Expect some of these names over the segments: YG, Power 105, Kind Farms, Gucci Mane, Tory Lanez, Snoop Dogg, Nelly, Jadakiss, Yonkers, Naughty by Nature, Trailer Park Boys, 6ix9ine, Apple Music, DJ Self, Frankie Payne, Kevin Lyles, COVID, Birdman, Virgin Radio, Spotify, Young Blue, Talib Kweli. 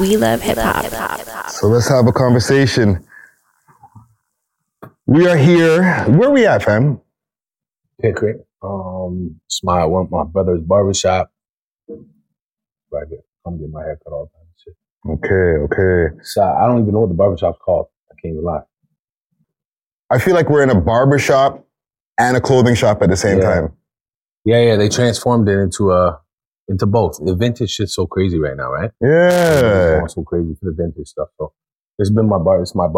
We love hip hop. So let's have a conversation. We are here. Where are we at, fam? Pickering. It's my brother's barbershop. Right there. Come get my hair cut all the time and shit. Okay. So I don't even know what the barbershop's called. I can't even lie. I feel like we're in a barbershop and a clothing shop at the same time. Yeah. They transformed it into both. The vintage shit's so crazy right now, right? Yeah. It's going so crazy for the vintage stuff. So it's been my barber's shop,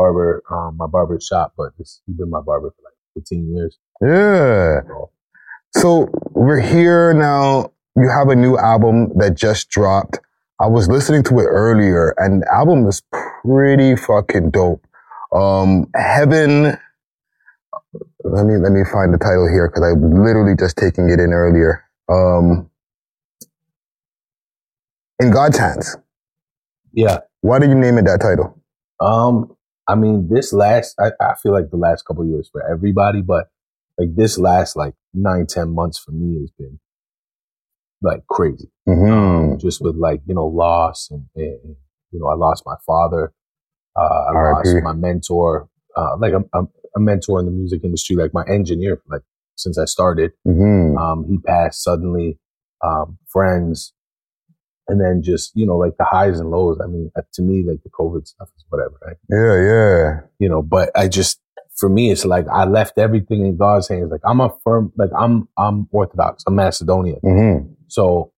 but it's been my barber for like 15 years. Yeah. So we're here now. You have a new album that just dropped. I was listening to it earlier, and the album is pretty fucking dope. Heaven. Let me find the title here because I was literally just taking it in earlier. In God's Hands. Yeah. Why did you name it that title? I feel like the last couple of years for everybody, but like this last like 9-10 months for me has been like crazy. Mm-hmm. Just with like, you know, loss and you know, I lost my father. I lost my mentor, like a mentor in the music industry, like my engineer, like since I started. Mm-hmm. He passed suddenly, friends, and then just, you know, like the highs and lows. I mean, to me, like the COVID stuff is whatever, right? Yeah. You know, but for me, it's like I left everything in God's hands. Like I'm Orthodox, I'm Macedonian. Mm-hmm. So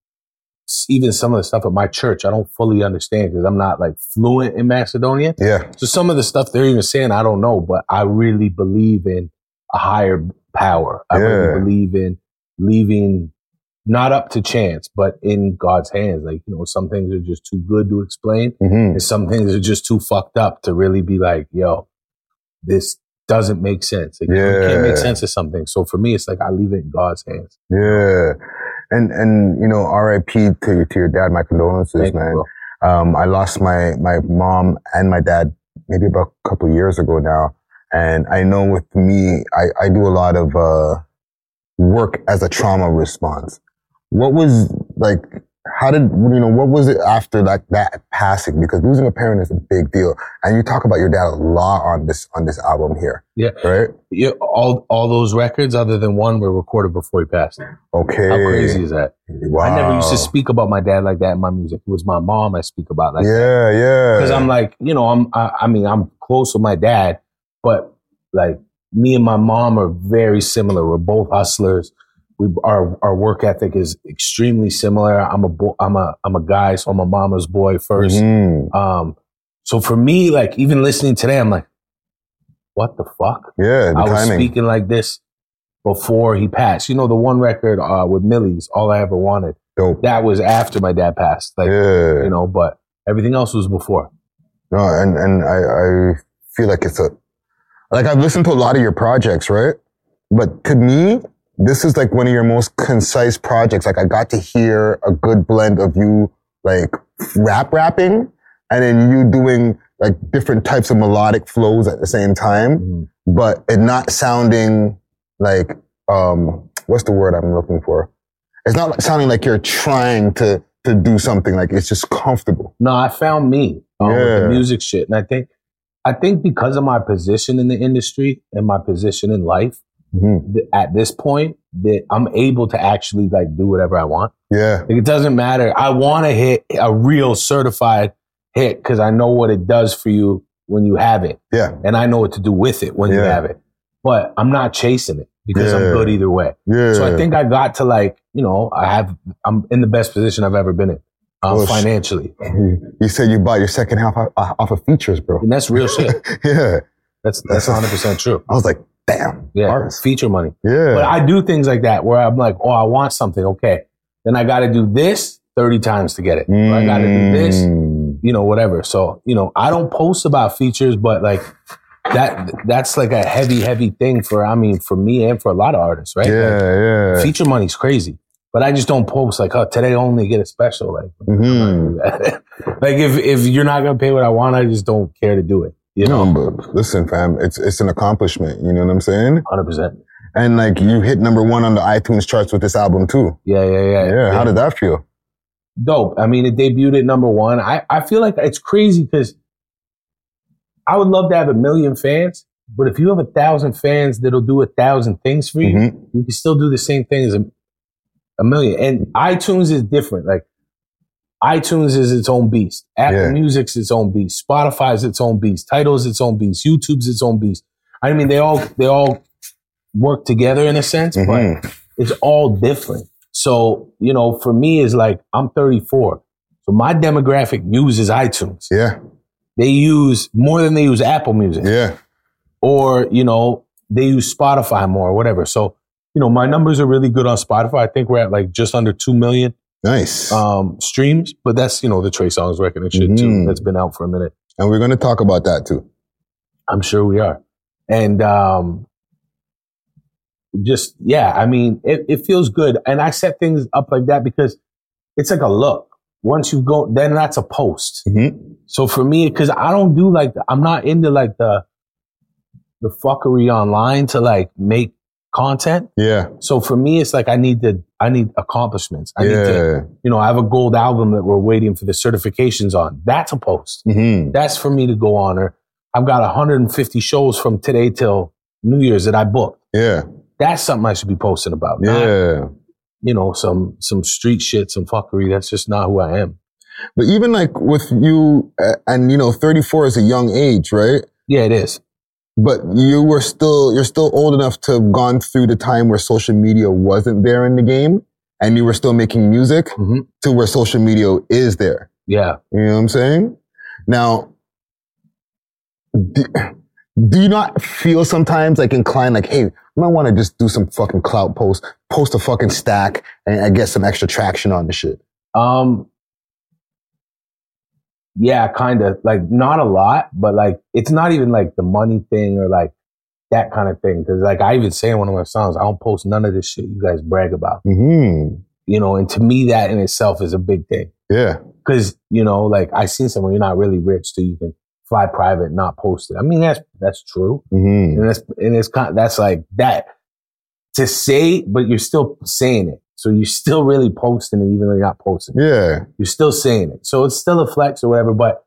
even some of the stuff at my church, I don't fully understand because I'm not like fluent in Macedonian. Yeah. So some of the stuff they're even saying, I don't know, but I really believe in a higher power. I really believe in leaving not up to chance, but in God's hands. Like, you know, some things are just too good to explain, mm-hmm. and some things are just too fucked up to really be like, yo, this doesn't make sense. Like, you can't make sense of something. So for me, it's like I leave it in God's hands. Yeah. And you know, R.I.P. to your dad. My condolences, man. I lost my mom and my dad maybe about a couple of years ago now. And I know with me, I do a lot of work as a trauma response. What was like? How did you know? What was it after like that passing? Because losing a parent is a big deal, and you talk about your dad a lot on this album here. Yeah, right. Yeah, all those records, other than one, were recorded before he passed. Okay, how crazy is that? Wow. I never used to speak about my dad like that in my music. It was my mom I speak about like that. Yeah. Because I'm like, you know, I'm close with my dad, but like me and my mom are very similar. We're both hustlers. Our work ethic is extremely similar. I'm a guy, so I'm a mama's boy first. Mm-hmm. So for me, like even listening today, I'm like, what the fuck? Yeah, I was speaking like this before he passed. You know, the one record with Millie's, All I Ever Wanted. Dope. That was after my dad passed. Like, you know, but everything else was before. No, and I feel like it's I've listened to a lot of your projects, right? But to me, this is like one of your most concise projects. Like I got to hear a good blend of you like rapping and then you doing like different types of melodic flows at the same time, mm-hmm. but it not sounding like, what's the word I'm looking for? It's not sounding like you're trying to do something, like it's just comfortable. No, I found me with the music shit. And I think because of my position in the industry and my position in life, mm-hmm. at this point that I'm able to actually like do whatever I want. Yeah. Like, it doesn't matter. I want to hit a real certified hit because I know what it does for you when you have it. Yeah. And I know what to do with it when you have it. But I'm not chasing it because I'm good either way. Yeah. So I think I got to like, you know, I'm in the best position I've ever been in. Financially. You said you bought your second half off of features, bro. And that's real shit. Yeah. That's 100% true. I was like, damn. Yeah. Artists. Feature money. Yeah. But I do things like that where I'm like, oh, I want something. Okay. Then I got to do this 30 times to get it. Mm. I got to do this, you know, whatever. So, you know, I don't post about features, but like that's like a heavy, heavy thing for me and for a lot of artists, right? Yeah. Like, feature money's crazy, but I just don't post like, oh, today only get a special. Like, mm-hmm. like if you're not going to pay what I want, I just don't care to do it. You know, but listen, fam, it's an accomplishment. You know what I'm saying? 100%. And like you hit number 1 on the iTunes charts with this album too. Yeah. How did that feel? dope. I mean, it debuted at number one. I feel like it's crazy because I would love to have 1 million fans, but if you have 1,000 fans that'll do 1,000 things for you, you can still do the same thing as a million. And iTunes is different. Like, iTunes is its own beast. Apple Music's its own beast. Spotify's its own beast. Tidal's its own beast. YouTube's its own beast. I mean, they all work together in a sense, but it's all different. So, you know, for me, it's like, I'm 34. So my demographic uses iTunes. Yeah. They use more than they use Apple Music. Yeah. Or, you know, they use Spotify more or whatever. So, you know, my numbers are really good on Spotify. I think we're at like just under 2 million. Nice. Streams. But that's, you know, the Trey Songz record and shit too. That's been out for a minute. And we're going to talk about that too. I'm sure we are. And just, yeah, I mean, it feels good. And I set things up like that because it's like a look. Once you go, then that's a post. So for me, because I don't do like, I'm not into like the fuckery online to like make content. Yeah. So for me, it's like I need accomplishments. I need to, you know, I have a gold album that we're waiting for the certifications on. That's a post. That's for me to go on. Or I've got 150 shows from today till New Year's that I booked. Yeah. That's something I should be posting about. Yeah. Not, you know, some street shit, some fuckery. That's just not who I am. But even like with you and, you know, 34 is a young age, right? Yeah, it is. But you're still old enough to have gone through the time where social media wasn't there in the game and you were still making music to where social media is there. Yeah. You know what I'm saying? Now, do you not feel sometimes like inclined like, hey, I might want to just do some fucking clout post a fucking stack and I get some extra traction on the shit? Yeah, kind of. Like, not a lot, but, like, it's not even, like, the money thing or, like, that kind of thing. Because, like, I even say in one of my songs, I don't post none of this shit you guys brag about. You know, and to me, that in itself is a big thing. Yeah. Because, you know, like, I seen someone, you're not really rich till you can fly private and not post it. I mean, that's true. And that's like, that. To say, but you're still saying it. So you're still really posting it, even though you're not posting it. Yeah. You're still saying it. So it's still a flex or whatever, but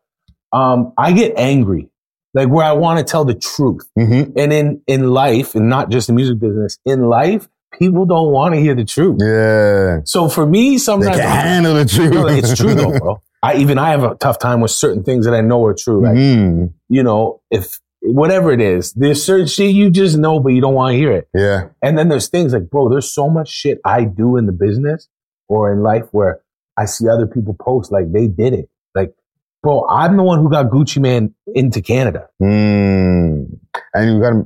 I get angry, like where I want to tell the truth. And in life, and not just the music business, in life, people don't want to hear the truth. Yeah. So for me, sometimes... They can't handle the truth. No, like, it's true though, bro. I have a tough time with certain things that I know are true. Like, you know, if... whatever it is, there's certain shit you just know, but you don't want to hear it. Yeah. And then there's things like, bro, there's so much shit I do in the business or in life where I see other people post like they did it. Like, bro, I'm the one who got Gucci Mane into Canada. And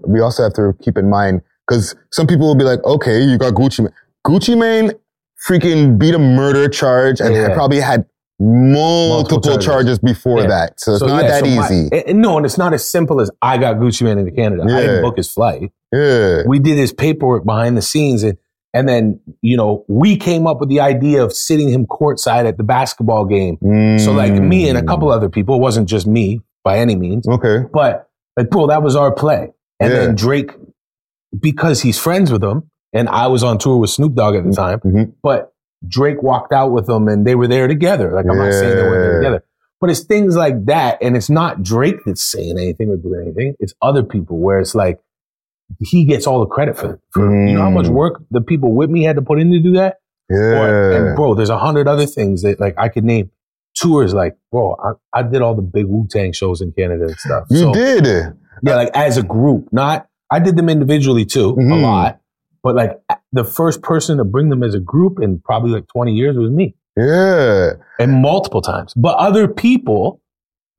we also have to keep in mind, because some people will be like, okay, you got Gucci Mane. Gucci Mane freaking beat a murder charge and probably had multiple charges before that. So it's not that easy. No, and it's not as simple as I got Gucci Mane into Canada. Yeah. I didn't book his flight. Yeah. We did his paperwork behind the scenes. And then, you know, we came up with the idea of sitting him courtside at the basketball game. So like me and a couple other people, it wasn't just me by any means. Okay. But like, bro, that was our play. And then Drake, because he's friends with him, and I was on tour with Snoop Dogg at the time, but Drake walked out with them and they were there together. Like, I'm not saying they were there together. But it's things like that. And it's not Drake that's saying anything or doing anything. It's other people where it's like, he gets all the credit for you know how much work the people with me had to put in to do that? Yeah. And bro, there's 100 other things that like I could name. Tours, like, bro, I did all the big Wu-Tang shows in Canada and stuff. You did? Yeah, like as a group. I did them individually too, a lot. But like the first person to bring them as a group in probably like 20 years was me. Yeah. And multiple times. But other people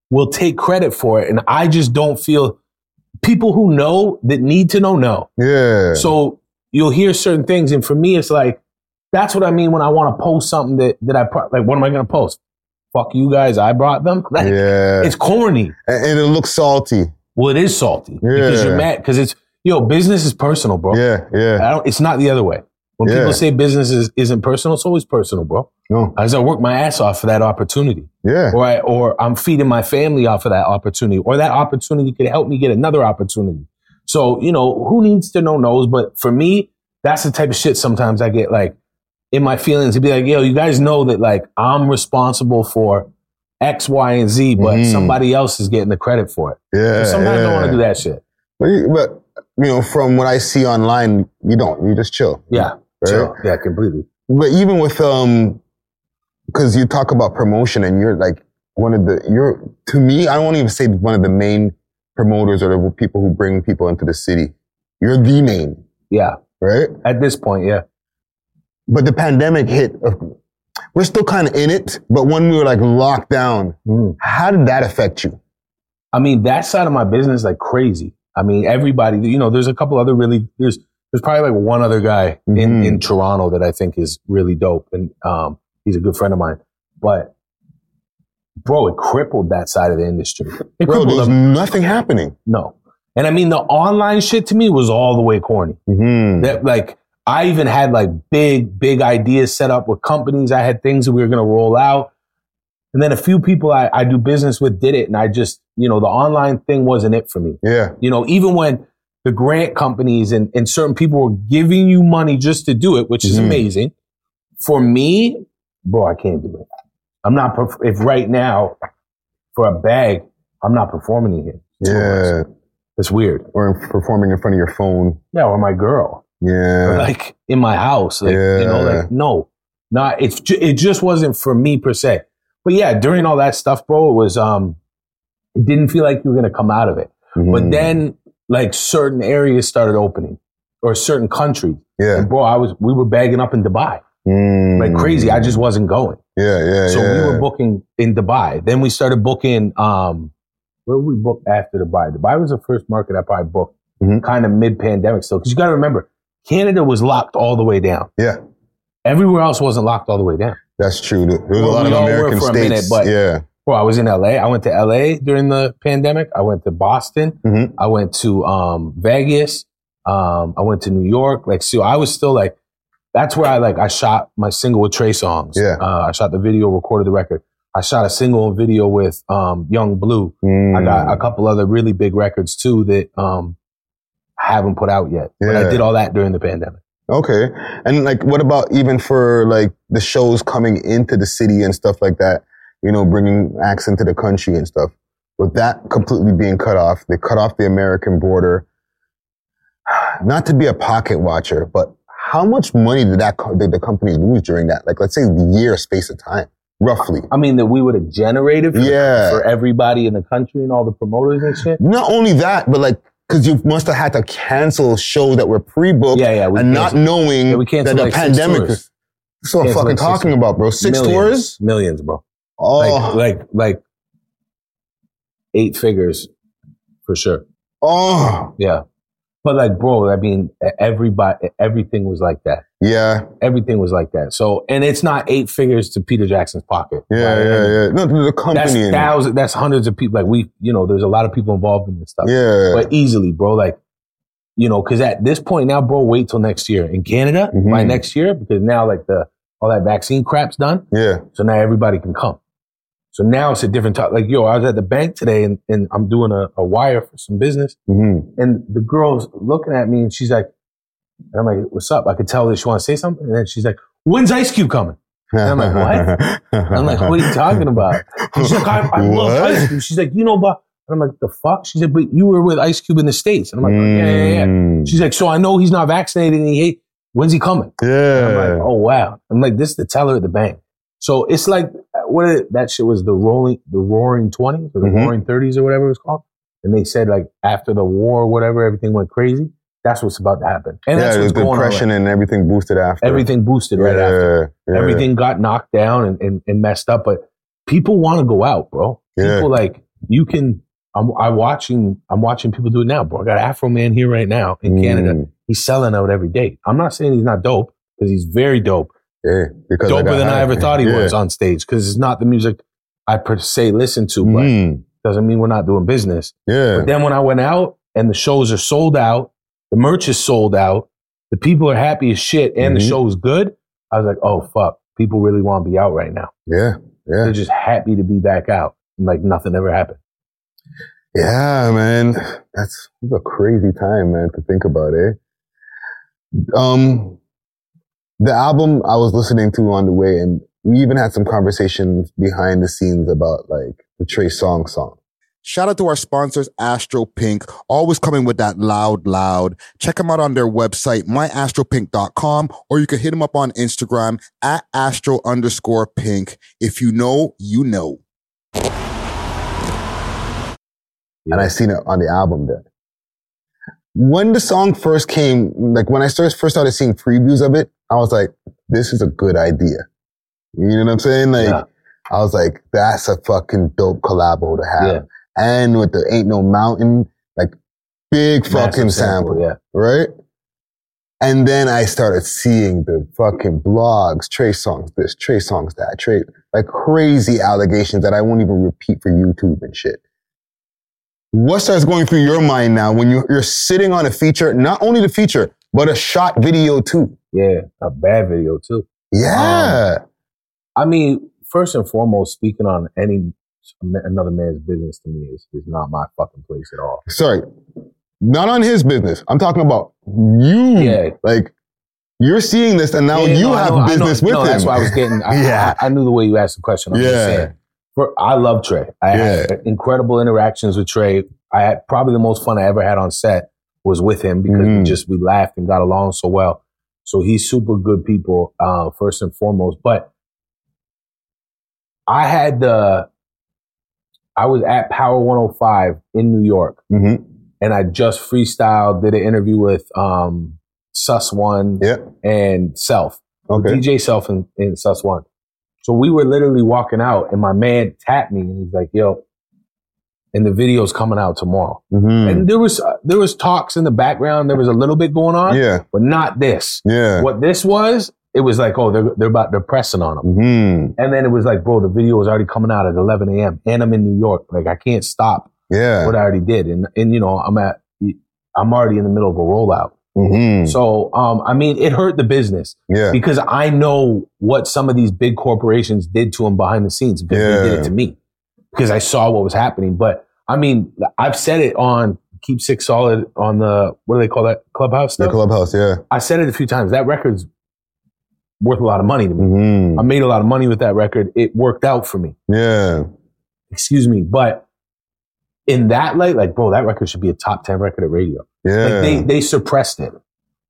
will take credit for it. And I just don't feel, people who know that need to know. Yeah. So you'll hear certain things. And for me, it's like, that's what I mean when I want to post something that I, like, what am I going to post? Fuck you guys, I brought them. Like, yeah. It's corny. And it looks salty. Well, it is salty. Yeah. Because you're mad, because it's, yo, business is personal, bro. Yeah, yeah. It's not the other way. When people say business isn't personal, it's always personal, bro. No. As I work my ass off for that opportunity. Yeah. Or I'm feeding my family off of that opportunity. Or that opportunity could help me get another opportunity. So, you know, who needs to know knows. But for me, that's the type of shit sometimes I get like, in my feelings. He'd be like, yo, you guys know that like I'm responsible for X, Y, and Z, but somebody else is getting the credit for it. Yeah. So sometimes I don't want to do that shit. But, you know, from what I see online, you don't. You just chill. Yeah. Right? Chill. Yeah, completely. But even with, because you talk about promotion and you're like one of the, you're, to me, I won't even say one of the main promoters or the people who bring people into the city. You're the main. Yeah. Right? At this point, yeah. But the pandemic hit. We're still kind of in it, but when we were like locked down, how did that affect you? I mean, that side of my business, like crazy. I mean, everybody, you know, there's a couple other really, there's probably like one other guy in Toronto that I think is really dope. And he's a good friend of mine. But bro, it crippled that side of the industry. Bro, there's nothing happening. No. And I mean, the online shit to me was all the way corny. That like, I even had like big ideas set up with companies. I had things that we were going to roll out. And then a few people I do business with did it. And I just, you know, the online thing wasn't it for me. Yeah. You know, even when the grant companies and certain people were giving you money just to do it, which is amazing. For me, bro, I can't do it. I'm not, if right now for a bag, I'm not performing in here. Yeah. It's weird. Or performing in front of your phone. Yeah. Or my girl. Yeah. Or like in my house. Like, yeah. You know, like, no, not, it just wasn't for me per se. But yeah, during all that stuff, bro, it was, it didn't feel like you were going to come out of it. But then like certain areas started opening or certain countries. Yeah. And bro, we were bagging up in Dubai. Like crazy. I just wasn't going. Yeah. So we were booking in Dubai. Then we started booking, where we booked after Dubai. Dubai was the first market I probably booked kind of mid-pandemic still. Cause you got to remember, Canada was locked all the way down. Yeah. Everywhere else wasn't locked all the way down. That's true. There was a lot of American states. But bro, I was in LA. I went to LA during the pandemic. I went to Boston. I went to Vegas. I went to New York. Like, so I was still like, that's where I shot my single with Trey Songz. Yeah. I shot the video, recorded the record. I shot a single and video with Young Blue. I got a couple other really big records too that haven't put out yet. Yeah. But I did all that during the pandemic. Okay. And like, what about even for like the shows coming into the city and stuff like that, you know, bringing acts into the country and stuff, with that completely being cut off, they cut off the American border. Not to be a pocket watcher, but how much money did the company lose during that? Like, let's say the year space of time, roughly. I mean, that we would have generated for everybody in the country and all the promoters and shit. Not only that, but like, because you must have had to cancel shows that were pre-booked and canceled. Not knowing that the pandemic. That's what I'm fucking talking about, bro. Six tours? Millions, bro. Oh. Like 8 figures for sure. Oh. Yeah. But like, bro, I mean, everything was like that. Yeah. Everything was like that. So, and it's not 8 figures to Peter Jackson's pocket. Yeah. No, to the company. That's thousands, that's hundreds of people. Like we, you know, there's a lot of people involved in this stuff. Yeah. But easily, bro, like, you know, cause at this point now, bro, wait till next year. In Canada, by next year, because now like all that vaccine crap's done. Yeah. So now everybody can come. So now it's a different talk. Like, yo, I was at the bank today and I'm doing a wire for some business. And the girl's looking at me and she's like, and I'm like, what's up? I could tell that she wants to say something. And then she's like, when's Ice Cube coming? And I'm like, what? And I'm like, what are you talking about? And she's like, I love Ice Cube. She's like, you know, but, and I'm like, the fuck? She's like, but you were with Ice Cube in the States. And I'm like, yeah. She's like, so I know he's not vaccinated and he hates, when's he coming? Yeah. And I'm like, oh, wow. I'm like, this is the teller at the bank. So it's like, that shit was the Roaring 20s or the Roaring 30s or whatever it was called. And they said like after the war, whatever, everything went crazy. That's what's about to happen. And that's what's going on. Yeah, the depression and everything boosted after. Everything boosted right after. Yeah. Everything got knocked down and messed up. But people want to go out, bro. Yeah. People like, you can, I'm watching people do it now, bro. I got Afro Man here right now in Canada. He's selling out every day. I'm not saying he's not dope, because he's very dope. Yeah, because doper than I ever thought he was on stage, because it's not the music I per se listen to, but doesn't mean we're not doing business. Yeah. But then when I went out and the shows are sold out, the merch is sold out, the people are happy as shit, and the show's good, I was like, oh fuck, people really want to be out right now. Yeah. They're just happy to be back out. And like nothing ever happened. Yeah, man. That's a crazy time, man, to think about, eh? The album I was listening to on the way, and we even had some conversations behind the scenes about like the Trey Songz song. Shout out to our sponsors, Astro Pink, always coming with that loud. Check them out on their website, myastropink.com, or you can hit them up on Instagram at astro_pink. If you know, you know. And I seen it on the album there. When the song first came, like when I first started seeing previews of it, I was like, this is a good idea. You know what I'm saying? Like, yeah. I was like, that's a fucking dope collabo to have. Yeah. And with the Ain't No Mountain, like big fucking sample, yeah. Right? And then I started seeing the fucking blogs, Trey Songz this, Trey Songz that, like crazy allegations that I won't even repeat for YouTube and shit. What starts going through your mind now when you're sitting on a feature, not only the feature, but a shot video too? Yeah, a bad video too. Yeah. I mean, first and foremost, speaking on another man's business to me is not my fucking place at all. Sorry, not on his business. I'm talking about you. Yeah. Like, you're seeing this and now you have business with him. That's why I was getting, I knew the way you asked the question. I'm just saying. I love Trey. I had incredible interactions with Trey. I had probably the most fun I ever had on set was with him because we laughed and got along so well. So he's super good people, first and foremost. But I was at Power 105 in New York, and I just freestyled, did an interview with Sus One and Self, DJ Self and Sus One. So we were literally walking out, and my man tapped me, and he's like, "Yo," and the video's coming out tomorrow. And there was talks in the background. There was a little bit going on, but not this. Yeah, what this was. It was like, oh, they're pressing on him. And then it was like, bro, the video was already coming out at 11 a.m. and I'm in New York. Like, I can't stop what I already did. And you know, I'm already in the middle of a rollout. So, I mean, it hurt the business because I know what some of these big corporations did to him behind the scenes because they did it to me because I saw what was happening. But I mean, I've said it on Keep Six Solid on the, what do they call that? Clubhouse stuff? The Clubhouse, yeah. I said it a few times. That record's worth a lot of money to me. I made a lot of money with that record. It worked out for me. Yeah. Excuse me. But in that light, like, bro, that record should be a top 10 record at radio. Yeah. Like they suppressed it.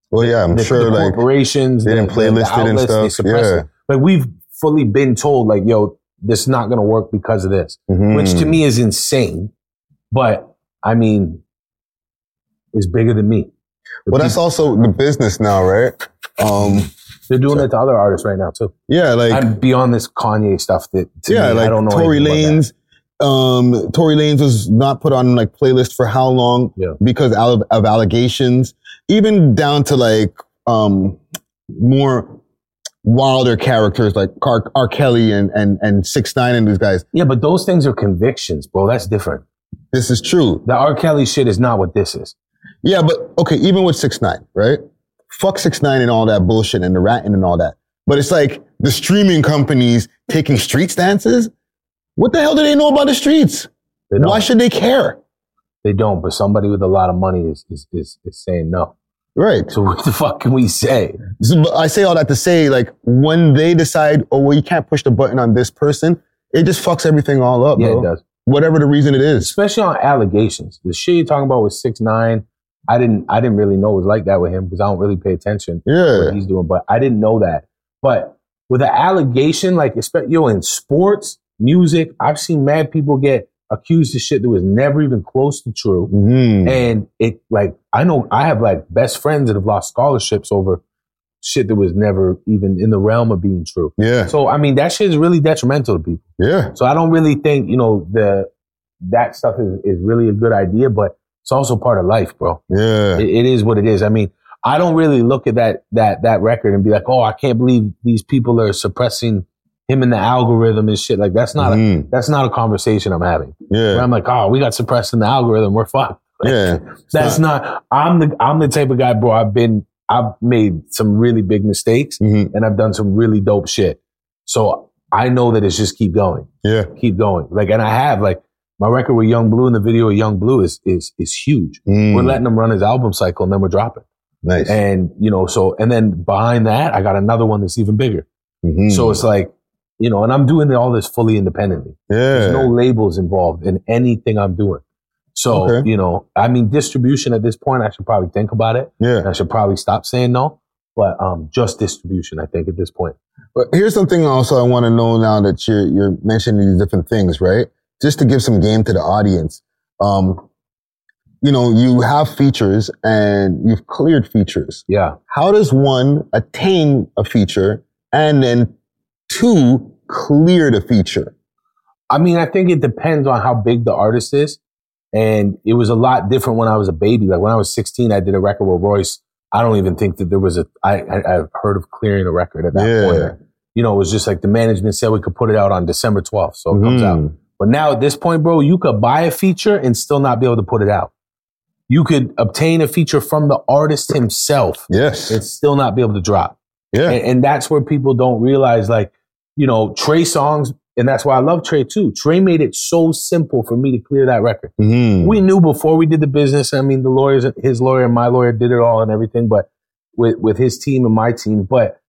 Well, yeah, I'm sure the corporations, they didn't playlist it and stuff. They suppressed it. Like, we've fully been told, like, yo, this is not going to work because of this, which to me is insane. But I mean, it's bigger than me. Well, that's also the business now, right? They're doing it to other artists right now too. Yeah, like I'm beyond this Kanye stuff that me, like I don't know. Tory Lanez was not put on like playlist for how long because of allegations, even down to like more wilder characters like R. Kelly and 6ix9ine and these guys. Yeah, but those things are convictions, bro. That's different. This is true. The R. Kelly shit is not what this is. Yeah, but okay, even with 6ix9ine, right? Fuck 6ix9ine and all that bullshit and the ratting and all that. But it's like the streaming companies taking street stances. What the hell do they know about the streets? Why should they care? They don't, but somebody with a lot of money is saying no. Right. So what the fuck can we say? So, but I say all that to say, like, when they decide, oh, well, you can't push the button on this person, it just fucks everything all up, bro. Yeah, it does. Whatever the reason it is. Especially on allegations. The shit you're talking about with 6ix9ine, I didn't really know it was like that with him because I don't really pay attention to what he's doing, but I didn't know that. But with an allegation, like, in sports, music, I've seen mad people get accused of shit that was never even close to true. And it, like, I know I have, like, best friends that have lost scholarships over shit that was never even in the realm of being true. Yeah. So, I mean, that shit is really detrimental to people. Yeah. So I don't really think, you know, that stuff is really a good idea, but it's also part of life, bro. Yeah. It is what it is. I mean, I don't really look at that record and be like, oh, I can't believe these people are suppressing him in the algorithm and shit. Like, that's not a conversation I'm having. Yeah. Where I'm like, oh, we got suppressed in the algorithm. We're fucked. Like, yeah. That's not, I'm the type of guy, bro. I've made some really big mistakes and I've done some really dope shit. So I know that it's just keep going. Yeah. Keep going. Like, and I have, like, my record with Young Blue and the video of Young Blue is huge. We're letting him run his album cycle and then we're dropping. Nice. And, you know, so, and then behind that, I got another one that's even bigger. Mm-hmm. So it's like, you know, and I'm doing all this fully independently. Yeah. There's no labels involved in anything I'm doing. So, okay. You know, I mean, distribution at this point, I should probably think about it. Yeah. I should probably stop saying no, but just distribution, I think, at this point. But here's something also I want to know now that you're mentioning these different things, right? Just to give some game to the audience. You know, you have features and you've cleared features. Yeah. How does one attain a feature and then two, clear the feature? I mean, I think it depends on how big the artist is. And it was a lot different when I was a baby. Like when I was 16, I did a record with Royce. I don't even think that there was I heard of clearing a record at that point. You know, it was just like the management said we could put it out on December 12th. So it comes out. But now at this point, bro, you could buy a feature and still not be able to put it out. You could obtain a feature from the artist himself. Yes. And still not be able to drop. Yeah. And that's where people don't realize, like, you know, Trey Songz. And that's why I love Trey too. Trey made it so simple for me to clear that record. Mm-hmm. We knew before we did the business. I mean, the lawyers, his lawyer and my lawyer did it all and everything, but with his team and my team, but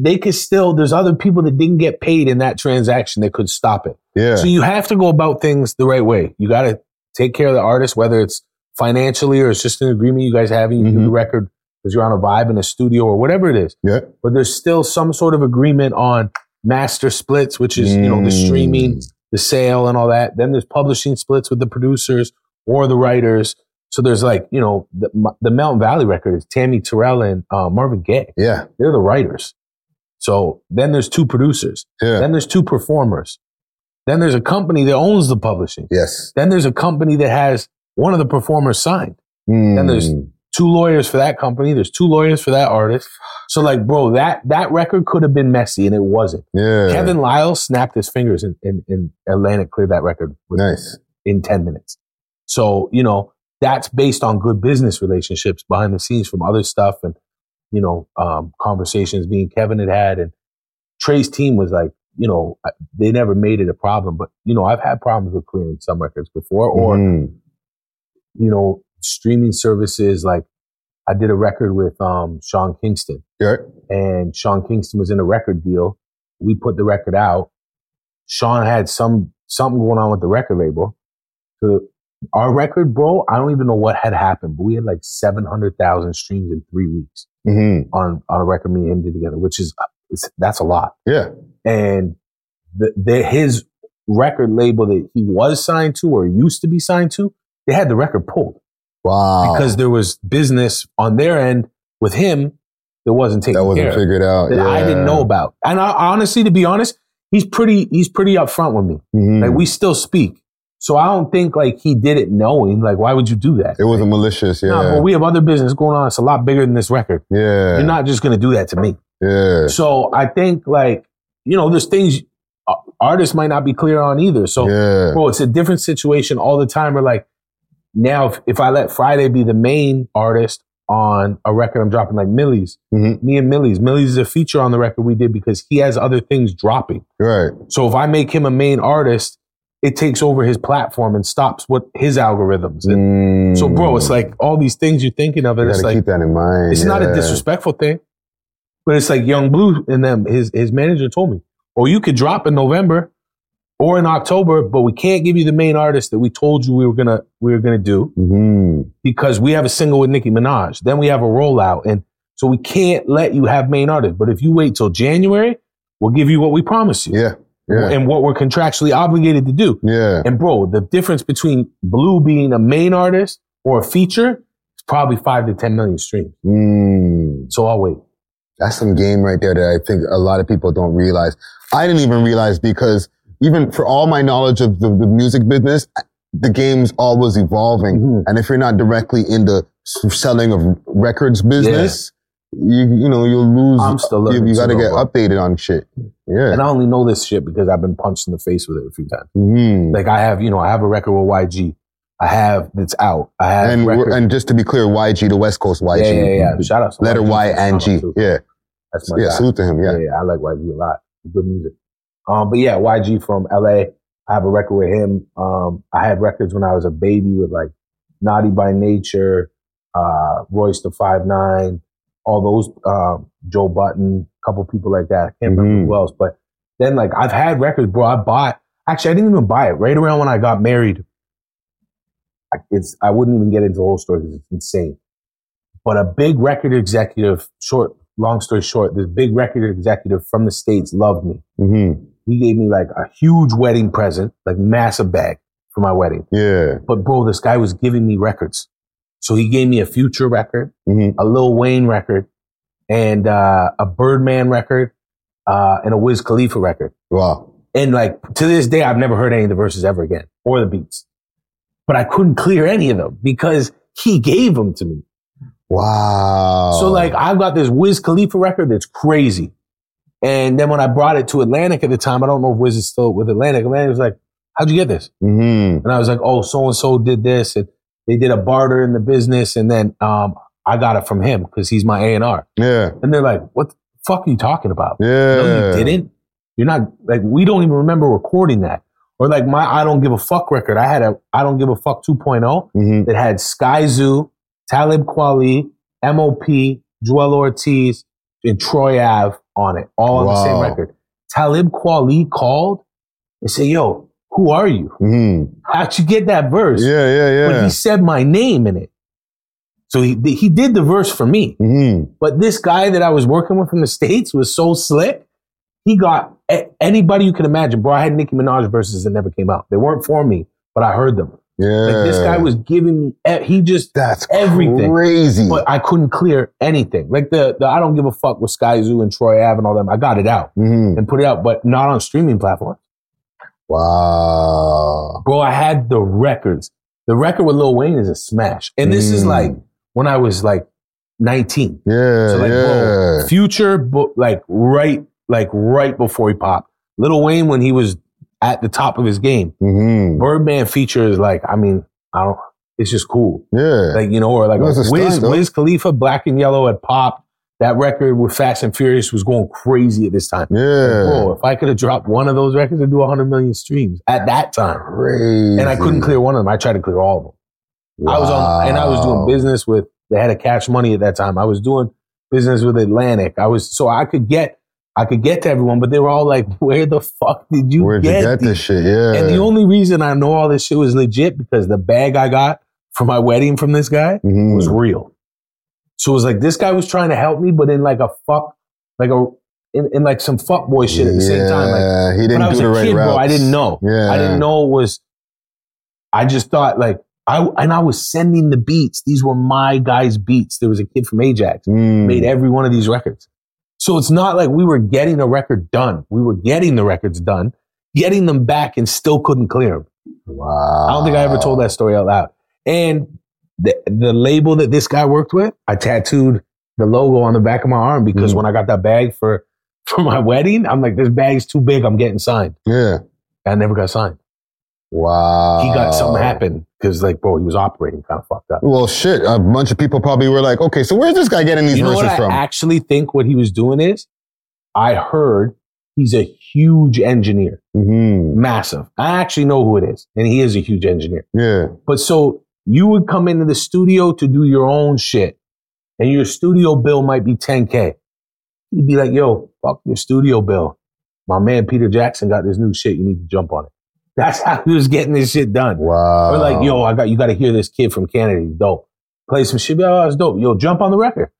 they could still, there's other people that didn't get paid in that transaction that could stop it. Yeah. So you have to go about things the right way. You got to take care of the artist, whether it's financially or it's just an agreement you guys have, and you do the record because you're on a vibe in a studio or whatever it is. Yeah. But there's still some sort of agreement on master splits, which is, you know, the streaming, the sale and all that. Then there's publishing splits with the producers or the writers. So there's like, you know, the Mountain Valley record is Tammy Terrell and Marvin Gaye. Yeah. They're the writers. So then there's two producers. Yeah. Then there's two performers. Then there's a company that owns the publishing. Yes. Then there's a company that has one of the performers signed. Then there's two lawyers for that company. There's two lawyers for that artist. So like, bro, that record could have been messy and it wasn't. Yeah. Kevin Lyles snapped his fingers and Atlantic cleared that record in 10 minutes. So, you know, that's based on good business relationships behind the scenes from other stuff and, you know, conversations me and Kevin had. And Trey's team was like, you know, they never made it a problem, but, you know, I've had problems with clearing some records before or, you know, streaming services. Like I did a record with Sean Kingston. Sure. And Sean Kingston was in a record deal. We put the record out. Sean had something going on with the record label. So our record, bro, I don't even know what had happened, but we had like 700,000 streams in 3 weeks on a record me and him did together, which is that's a lot. Yeah. And his record label that he was signed to or used to be signed to, they had the record pulled. Wow. Because there was business on their end with him that wasn't taken care of. That wasn't figured out. That I didn't know about. And I, honestly, to be honest, he's pretty upfront with me. Like we still speak. So I don't think like he did it knowing. Like, why would you do that? It wasn't malicious. Yeah. Nah, but we have other business going on. It's a lot bigger than this record. Yeah. You're not just going to do that to me. Yeah. So I think like, you know, there's things artists might not be clear on either. So, bro, it's a different situation all the time. We're like, now, if I let Friday be the main artist on a record I'm dropping, like Millie's, me and Millie's. Millie's is a feature on the record we did because he has other things dropping. Right. So if I make him a main artist, it takes over his platform and stops what his algorithms. And so, bro, it's like all these things you're thinking of. And it's like, keep that in mind. It's not a disrespectful thing, but it's like Young Blue and them. His manager told me, "Oh, you could drop in November." Or in October, but we can't give you the main artist that we told you we were gonna do because we have a single with Nicki Minaj. Then we have a rollout, and so we can't let you have main artists. But if you wait till January, we'll give you what we promise you, and what we're contractually obligated to do. Yeah. And bro, the difference between Blue being a main artist or a feature is probably 5 to 10 million streams. So I'll wait. That's some game right there that I think a lot of people don't realize. I didn't even realize because. Even for all my knowledge of the music business, the game's always evolving. And if you're not directly in the selling of records business, you know, you'll lose. I'm still learning. You got to get updated on shit. Yeah. And I only know this shit because I've been punched in the face with it a few times. Like I have a record with YG. It's out. And just to be clear, YG, the West Coast YG. Yeah. Shout out. Letter YG. Y and G. Yeah. That's my guy. Salute to him. Yeah. I like YG a lot. Good music. But yeah, YG from LA. I have a record with him. I had records when I was a baby with like Naughty by Nature, Royce the 5'9", all those, Joe Button, a couple people like that. I can't remember who else. But then, like, I've had records, bro. I didn't even buy it. Right around when I got married, I wouldn't even get into the whole story because it's insane. But a big record executive, long story short, this big record executive from the States loved me. Mm-hmm. He gave me like a huge wedding present, like massive bag for my wedding. Yeah. But bro, this guy was giving me records. So he gave me a Future record, a Lil Wayne record, and a Birdman record, and a Wiz Khalifa record. Wow. And like to this day, I've never heard any of the verses ever again or the beats. But I couldn't clear any of them because he gave them to me. Wow. So like I've got this Wiz Khalifa record that's crazy. And then when I brought it to Atlantic at the time, I don't know if Wiz is still with Atlantic. Atlantic was like, how'd you get this? Mm-hmm. And I was like, oh, so-and-so did this. And they did a barter in the business. And then I got it from him because he's my A&R. Yeah. And they're like, what the fuck are you talking about? Yeah. No, you didn't. You're not, like, we don't even remember recording that. Or like my I Don't Give a Fuck record. I had a I Don't Give a Fuck 2.0 that had Sky Zoo, Talib Kweli, M.O.P., Joel Ortiz, and Troy Ave on it, all on the same record. Talib Kweli called and said, yo, who are you? How'd you get that verse? Yeah. But he said my name in it. So he did the verse for me. But this guy that I was working with from the States was so slick, he got anybody you can imagine. Bro, I had Nicki Minaj verses that never came out. They weren't for me, but I heard them. Yeah. Like this guy was giving me, that's everything. Crazy. But I couldn't clear anything. Like the I Don't Give a Fuck with Sky Zoo and Troy Ave and all them. I got it out and put it out, but not on streaming platforms. Wow. Bro, I had the records. The record with Lil Wayne is a smash. And this is like when I was like 19. Yeah. So like, bro, Future, right before he popped. Lil Wayne when he was at the top of his game. Birdman features, like, I mean, I don't, it's just cool. Yeah. Like, you know, or like Wiz Khalifa, Black and Yellow had popped. That record with Fast and Furious was going crazy at this time. Yeah. Like, bro, if I could have dropped one of those records, I'd do 100 million streams at that time. Crazy. And I couldn't clear one of them. I tried to clear all of them. Wow. I was doing business with, they had a Cash Money at that time. I was doing business with Atlantic. So I could get to everyone, but they were all like, where the fuck did you get this shit? Yeah. And the only reason I know all this shit was legit because the bag I got for my wedding from this guy was real. So it was like, this guy was trying to help me, but in like a fuck, like a, in like some fuckboy shit at the same time. Like, he didn't do the right routes. When I was a kid, bro, I didn't know. Yeah. I didn't know it was, I just thought like, I was sending the beats. These were my guys' beats. There was a kid from Ajax made every one of these records. So it's not like we were getting a record done. We were getting the records done, getting them back, and still couldn't clear them. Wow. I don't think I ever told that story out loud. And the label that this guy worked with, I tattooed the logo on the back of my arm because when I got that bag for my wedding, I'm like, this bag's too big. I'm getting signed. Yeah. I never got signed. Wow. He got something happen because, like, bro, he was operating kind of fucked up. Well, shit. A bunch of people probably were like, okay, so where's this guy getting these verses from? I actually think what he was doing is, I heard he's a huge engineer. Massive. I actually know who it is. And he is a huge engineer. Yeah. But so you would come into the studio to do your own shit and your studio bill might be $10K. He'd be like, yo, fuck your studio bill. My man, Peter Jackson, got this new shit. You need to jump on it. That's how he was getting this shit done. Wow. We're like, yo, you got to hear this kid from Canada. He's dope. Play some shit. Oh, that's dope. Yo, jump on the record.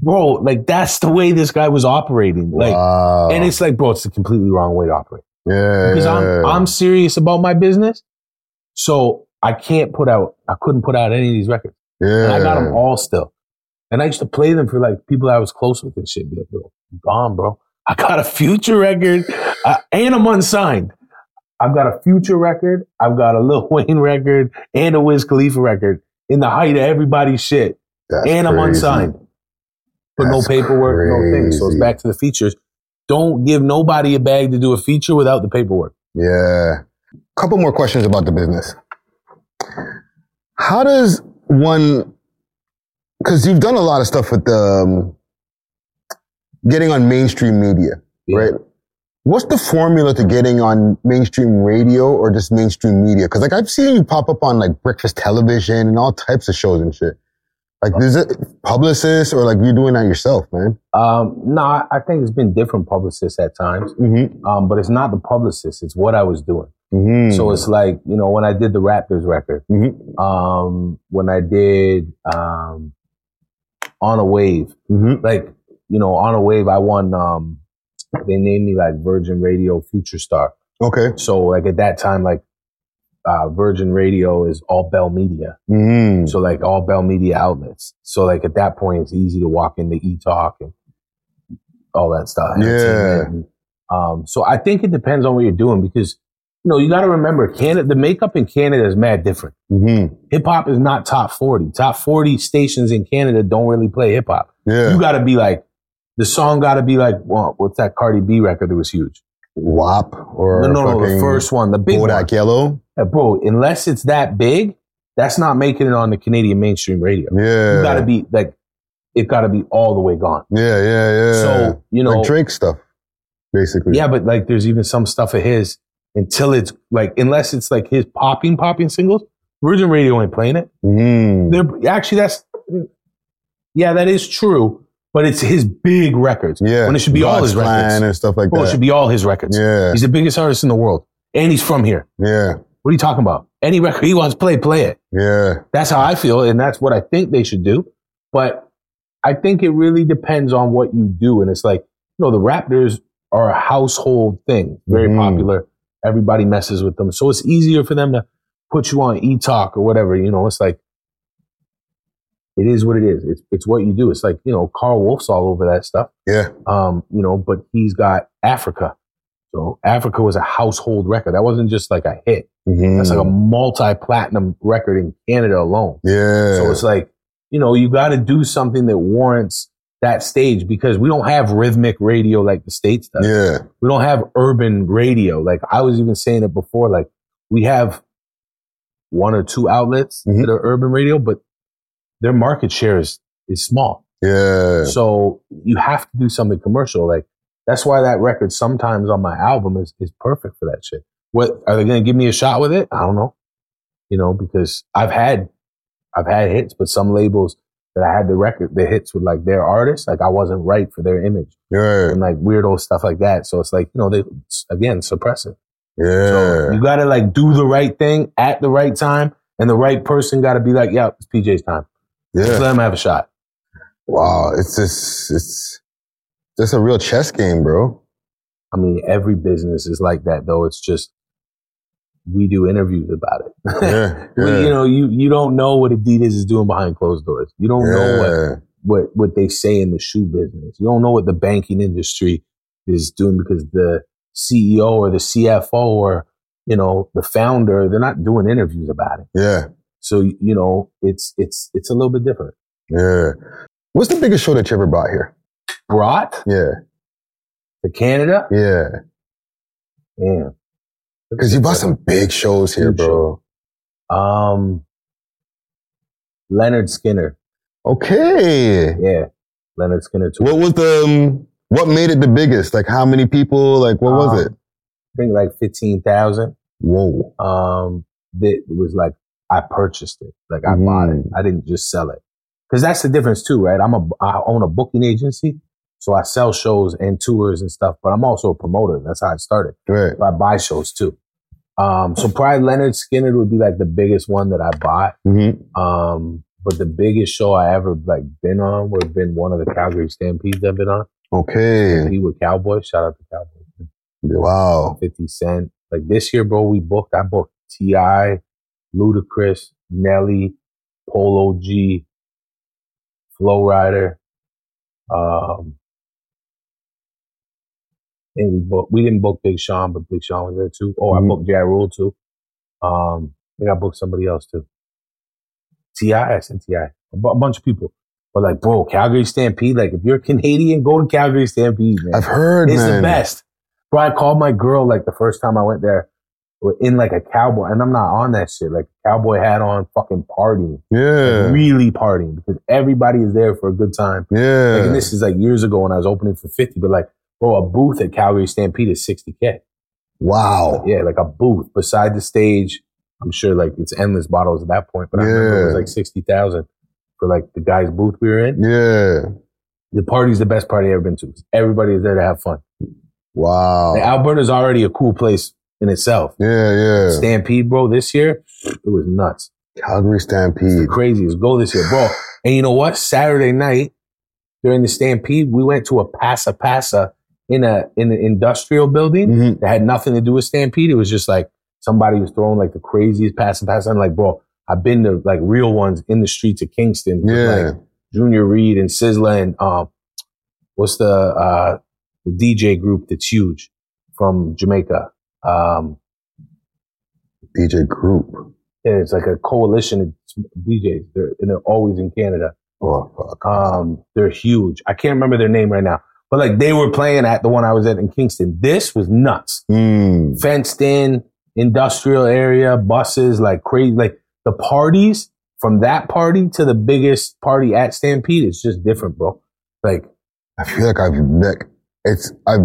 Bro, like, that's the way this guy was operating. Like, wow. And it's like, bro, it's the completely wrong way to operate. Yeah. Because I'm serious about my business. So I couldn't put out any of these records. Yeah. And I got them all still. And I used to play them for, like, people I was close with and shit. Be like, bro, I'm gone, bro. I got a Future record and I'm unsigned. I've got a Future record, I've got a Lil Wayne record, and a Wiz Khalifa record in the height of everybody's shit. That's and crazy. I'm unsigned. But no paperwork, no things. So it's back to the features. Don't give nobody a bag to do a feature without the paperwork. Yeah. Couple more questions about the business. How does one, because you've done a lot of stuff with the getting on mainstream media, right? What's the formula to getting on mainstream radio or just mainstream media? Because, like, I've seen you pop up on, like, breakfast television and all types of shows and shit. Like, is it publicists or like you're doing that yourself, man? No, I think it's been different publicists at times. Mm-hmm. But it's not the publicist. It's what I was doing. Mm-hmm. So it's like, you know, when I did the Raptors record, mm-hmm. When I did On a Wave, mm-hmm. like, you know, On a Wave, I won, they named me like Virgin Radio Future Star. Okay. So like at that time, like, Virgin Radio is all Bell Media. Mm-hmm. So like all Bell Media outlets. So like at that point, it's easy to walk into E-Talk and all that stuff. Yeah. So I think it depends on what you're doing because, you know, you got to remember Canada, the makeup in Canada is mad different. Mm-hmm. Hip hop is not top 40. Top 40 stations in Canada don't really play hip hop. Yeah. You got to be like, the song got to be like, well, what's that Cardi B record that was huge? WAP or no, the first one, the big Bodak Yellow. Yeah, bro, unless it's that big, that's not making it on the Canadian mainstream radio. Yeah. You gotta be like, it gotta be all the way gone. Yeah. So, you know. Like Drake stuff, basically. Yeah, but like there's even some stuff of his until it's like, unless it's like his popping singles, Virgin Radio ain't playing it. Mm. Actually, that is true. But it's his big records. Yeah. When it should be all his records. And stuff like that. Well, it should be all his records. Yeah. He's the biggest artist in the world. And he's from here. Yeah. What are you talking about? Any record he wants to play it. Yeah. That's how I feel. And that's what I think they should do. But I think it really depends on what you do. And it's like, you know, the Raptors are a household thing. Very popular. Everybody messes with them. So it's easier for them to put you on E-Talk or whatever. You know, it's like, it is what it is. It's what you do. It's like, you know, Carl Wolf's all over that stuff. Yeah. You know, but he's got Africa. So Africa was a household record. That wasn't just like a hit. Mm-hmm. That's like a multi-platinum record in Canada alone. Yeah. So it's like, you know, you got to do something that warrants that stage because we don't have rhythmic radio like the States does. Yeah. We don't have urban radio. Like I was even saying it before, like we have one or two outlets mm-hmm. that are urban radio, but their market share is small. Yeah. So you have to do something commercial. Like that's why that record sometimes on my album is perfect for that shit. What are they going to give me a shot with it? I don't know. You know, because I've had hits, but some labels that I had the hits with like their artists, like I wasn't right for their image. Yeah. And like weirdo stuff like that. So it's like, you know, they again suppress it. Yeah. So you got to like do the right thing at the right time, and the right person got to be like, yeah, it's PJ's time. Yeah. Just let him have a shot. Wow, it's just a real chess game, bro. I mean, every business is like that, though. It's just we do interviews about it. Yeah. You know, you don't know what Adidas is doing behind closed doors. You don't know what they say in the shoe business. You don't know what the banking industry is doing because the CEO or the CFO or, you know, the founder, they're not doing interviews about it. Yeah. So, you know, it's a little bit different. Yeah. What's the biggest show that you ever brought here? Brought? Yeah. To Canada? Yeah. Yeah. Because you brought some big shows here, bro. Lynyrd Skynyrd. Okay. Yeah. Lynyrd Skynyrd. Tour. What was what made it the biggest? Like how many people? Like what was it? I think like 15,000. Whoa. It was like, I purchased it. Like I bought it. I didn't just sell it. Cause that's the difference too, right? I own a booking agency. So I sell shows and tours and stuff, but I'm also a promoter. That's how I started. Right. So I buy shows too. So probably Lynyrd Skynyrd would be like the biggest one that I bought. Mm-hmm. But the biggest show I ever like been on would have been one of the Calgary Stampedes I've been on. Okay. He with Cowboy. Shout out to Cowboy. Wow. 50 Cent. Like this year, bro, I booked T.I., Ludacris, Nelly, Polo G, Flow Rider. And we didn't book Big Sean, but Big Sean was there too. Oh, I booked Ja Rule too. I think I booked somebody else too. T.I., I said T.I. A bunch of people. But like, bro, Calgary Stampede, like if you're Canadian, go to Calgary Stampede, man. I've heard, it's the best. Bro, I called my girl like the first time I went there. In like a cowboy, and I'm not on that shit. Like cowboy hat on, fucking partying. Yeah, like really partying because everybody is there for a good time. Yeah, like, and this is like years ago when I was opening for 50. But like, bro, a booth at Calgary Stampede is $60K. Wow. Yeah, like a booth beside the stage. I'm sure like it's endless bottles at that point, but I remember it was like 60,000. for like the guy's booth we were in. Yeah. The party's the best party I've ever been to. Everybody's there to have fun. Wow. Like, Alberta's already a cool place in itself. Yeah, yeah. Stampede, bro, this year, it was nuts. Calgary Stampede. It's the craziest goal this year, bro. And you know what? Saturday night, during the Stampede, we went to a passa in an industrial building mm-hmm. that had nothing to do with Stampede. It was just like somebody was throwing like the craziest passa. I'm like, bro, I've been to like real ones in the streets of Kingston. Yeah. With, like, Junior Reed and Sizzla and what's the DJ group that's huge from Jamaica? DJ group. Yeah, it's like a coalition of DJs. They're always in Canada. Oh, fuck. They're huge. I can't remember their name right now. But like they were playing at the one I was at in Kingston. This was nuts. Mm. Fenced in, industrial area, buses, like crazy. Like the parties, from that party to the biggest party at Stampede, it's just different, bro. Like, I feel like I've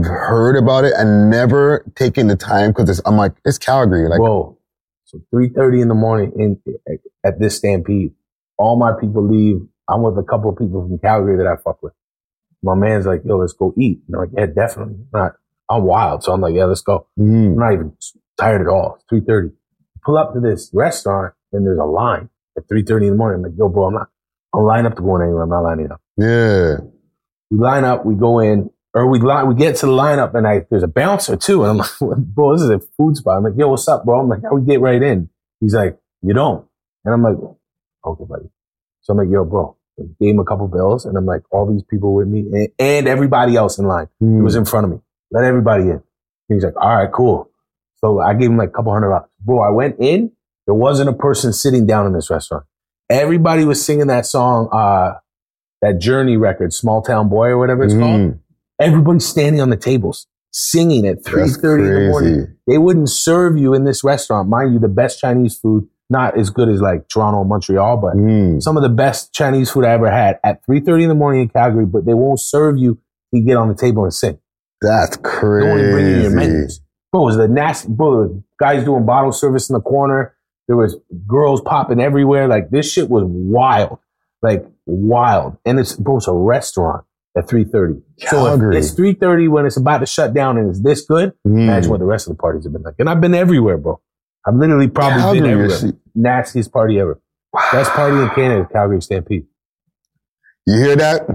heard about it and never taken the time because I'm like, it's Calgary. Like, whoa. So 3:30 in the morning at this Stampede, all my people leave. I'm with a couple of people from Calgary that I fuck with. My man's like, yo, let's go eat. And I'm like, yeah, definitely. I'm wild. So I'm like, yeah, let's go. Mm. I'm not even tired at all. It's 3:30. Pull up to this restaurant and there's a line at 3:30 in the morning. I'm like, yo, bro, I'm line up to go in anywhere. I'm not lining up. Yeah. We line up, we go in, or we get to the lineup and there's a bouncer too. And I'm like, bro, this is a food spot. I'm like, yo, what's up, bro? I'm like, how we get right in? He's like, you don't. And I'm like, okay, buddy. So I'm like, yo, bro, I gave him a couple bills. And I'm like, all these people with me and everybody else in line. Mm. It was in front of me. Let everybody in. He's like, all right, cool. So I gave him like a couple $100. Bro, I went in. There wasn't a person sitting down in this restaurant. Everybody was singing that song, that Journey record, Small Town Boy or whatever it's called. Everybody's standing on the tables, singing at 3:30 in the morning. They wouldn't serve you in this restaurant. Mind you, the best Chinese food, not as good as like Toronto, Montreal, but some of the best Chinese food I ever had at 3:30 in the morning in Calgary, but they won't serve you if you get on the table and sing. That's crazy. They won't bring you your menus. Bro, it was the nasty, bro, guys doing bottle service in the corner. There was girls popping everywhere. Like, this shit was wild. Like, wild. And it's, bro, it's a restaurant at 3:30. Calgary. So it's 3:30 when it's about to shut down and it's this good. Imagine what the rest of the parties have been like. And I've been everywhere, bro. I've literally probably been everywhere. Nastiest party ever. Wow. Best party in Canada, Calgary Stampede. You hear that?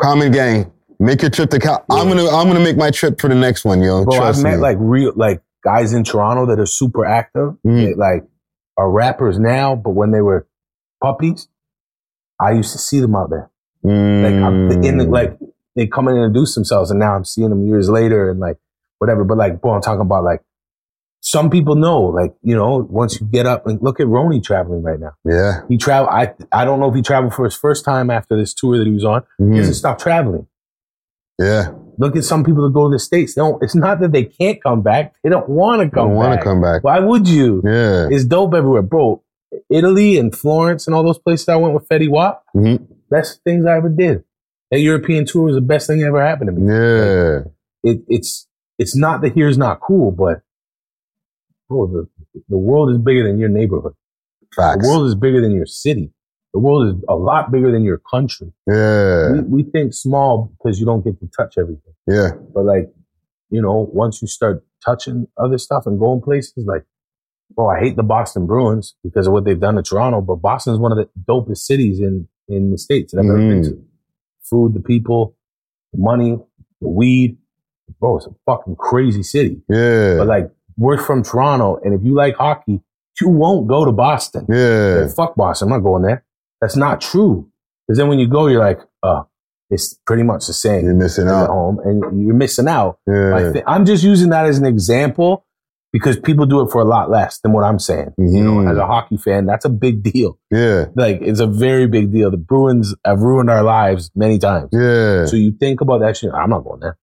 Common gang. Make your trip to Calgary. Yeah. I'm gonna make my trip for the next one, yo. Bro, I've met like real guys in Toronto that are super active. That, like, are rappers now, but when they were puppies, I used to see them out there. They come and introduce themselves, and now I'm seeing them years later and like whatever. But like, bro, I'm talking about like some people know, like, you know, once you get up and look at Ronnie traveling right now. Yeah, he travel. I don't know if he traveled for his first time after this tour that he was on. He doesn't stop traveling. Yeah. Look at some people that go to the States. They don't, it's not that they can't come back. They don't want to come back. They don't want to come back. Why would you? Yeah. It's dope everywhere. Bro, Italy and Florence and all those places I went with Fetty Wap, best things I ever did. That European tour was the best thing that ever happened to me. Yeah. Like, it's not that here's not cool, but bro, the world is bigger than your neighborhood. Facts. The world is bigger than your city. The world is a lot bigger than your country. Yeah. We think small because you don't get to touch everything. Yeah. But like, you know, once you start touching other stuff and going places, like, oh, I hate the Boston Bruins because of what they've done to Toronto, but Boston is one of the dopest cities in the States that I've ever been to. Food, the people, the money, the weed. Bro, it's a fucking crazy city. Yeah. But like, we're from Toronto, and if you like hockey, you won't go to Boston. Yeah. Like, fuck Boston, I'm not going there. That's not true. Because then when you go, you're like, it's pretty much the same. You're missing out. At home, and you're missing out. Yeah. I'm just using that as an example because people do it for a lot less than what I'm saying. You know, as a hockey fan, that's a big deal. Yeah. Like, it's a very big deal. The Bruins have ruined our lives many times. Yeah. So you think about that shit. I'm not going there.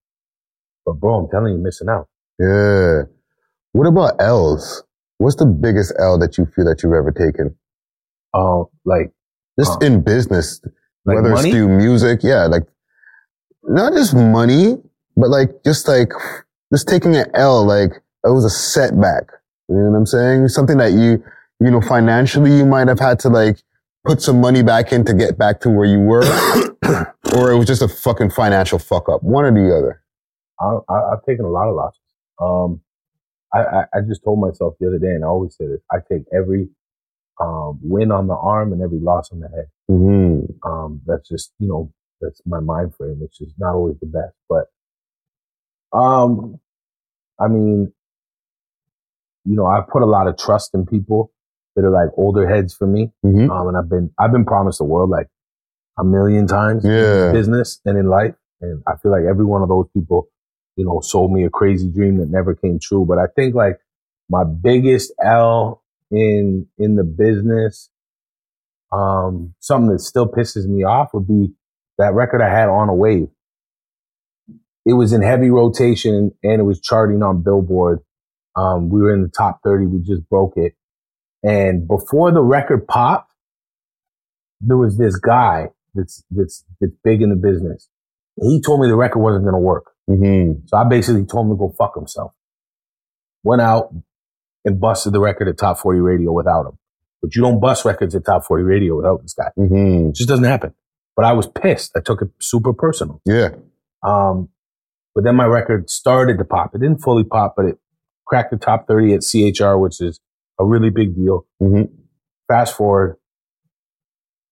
But bro, I'm telling you, you're missing out. Yeah. What about L's? What's the biggest L that you feel that you've ever taken? Just in business, like whether money? It's through music, yeah, like not just money, but just taking an L, like it was a setback. You know what I'm saying? Something that you know, financially you might have had to like put some money back in to get back to where you were, or it was just a fucking financial fuck up? One or the other. I've taken a lot of losses. I just told myself the other day, and I always say this: I take every win on the arm and every loss on the head. Mm-hmm. That's just, you know, that's my mind frame, which is not always the best, but I mean, you know, I put a lot of trust in people that are like older heads for me. Mm-hmm. And I've been promised the world like 1,000,000 times in business and in life. And I feel like every one of those people, you know, sold me a crazy dream that never came true. But I think like my biggest L in the business, something that still pisses me off would be that record I had on a wave. It was in heavy rotation and it was charting on Billboard. We were in the top 30. We just broke it. And before the record popped, there was this guy that's big in the business. He told me the record wasn't going to work. Mm-hmm. So I basically told him to go fuck himself. Went out and busted the record at Top 40 Radio without him. But you don't bust records at Top 40 Radio without this guy. Mm-hmm. It just doesn't happen. But I was pissed. I took it super personal. Yeah. But then my record started to pop. It didn't fully pop, but it cracked the top 30 at CHR, which is a really big deal. Mm-hmm. Fast forward,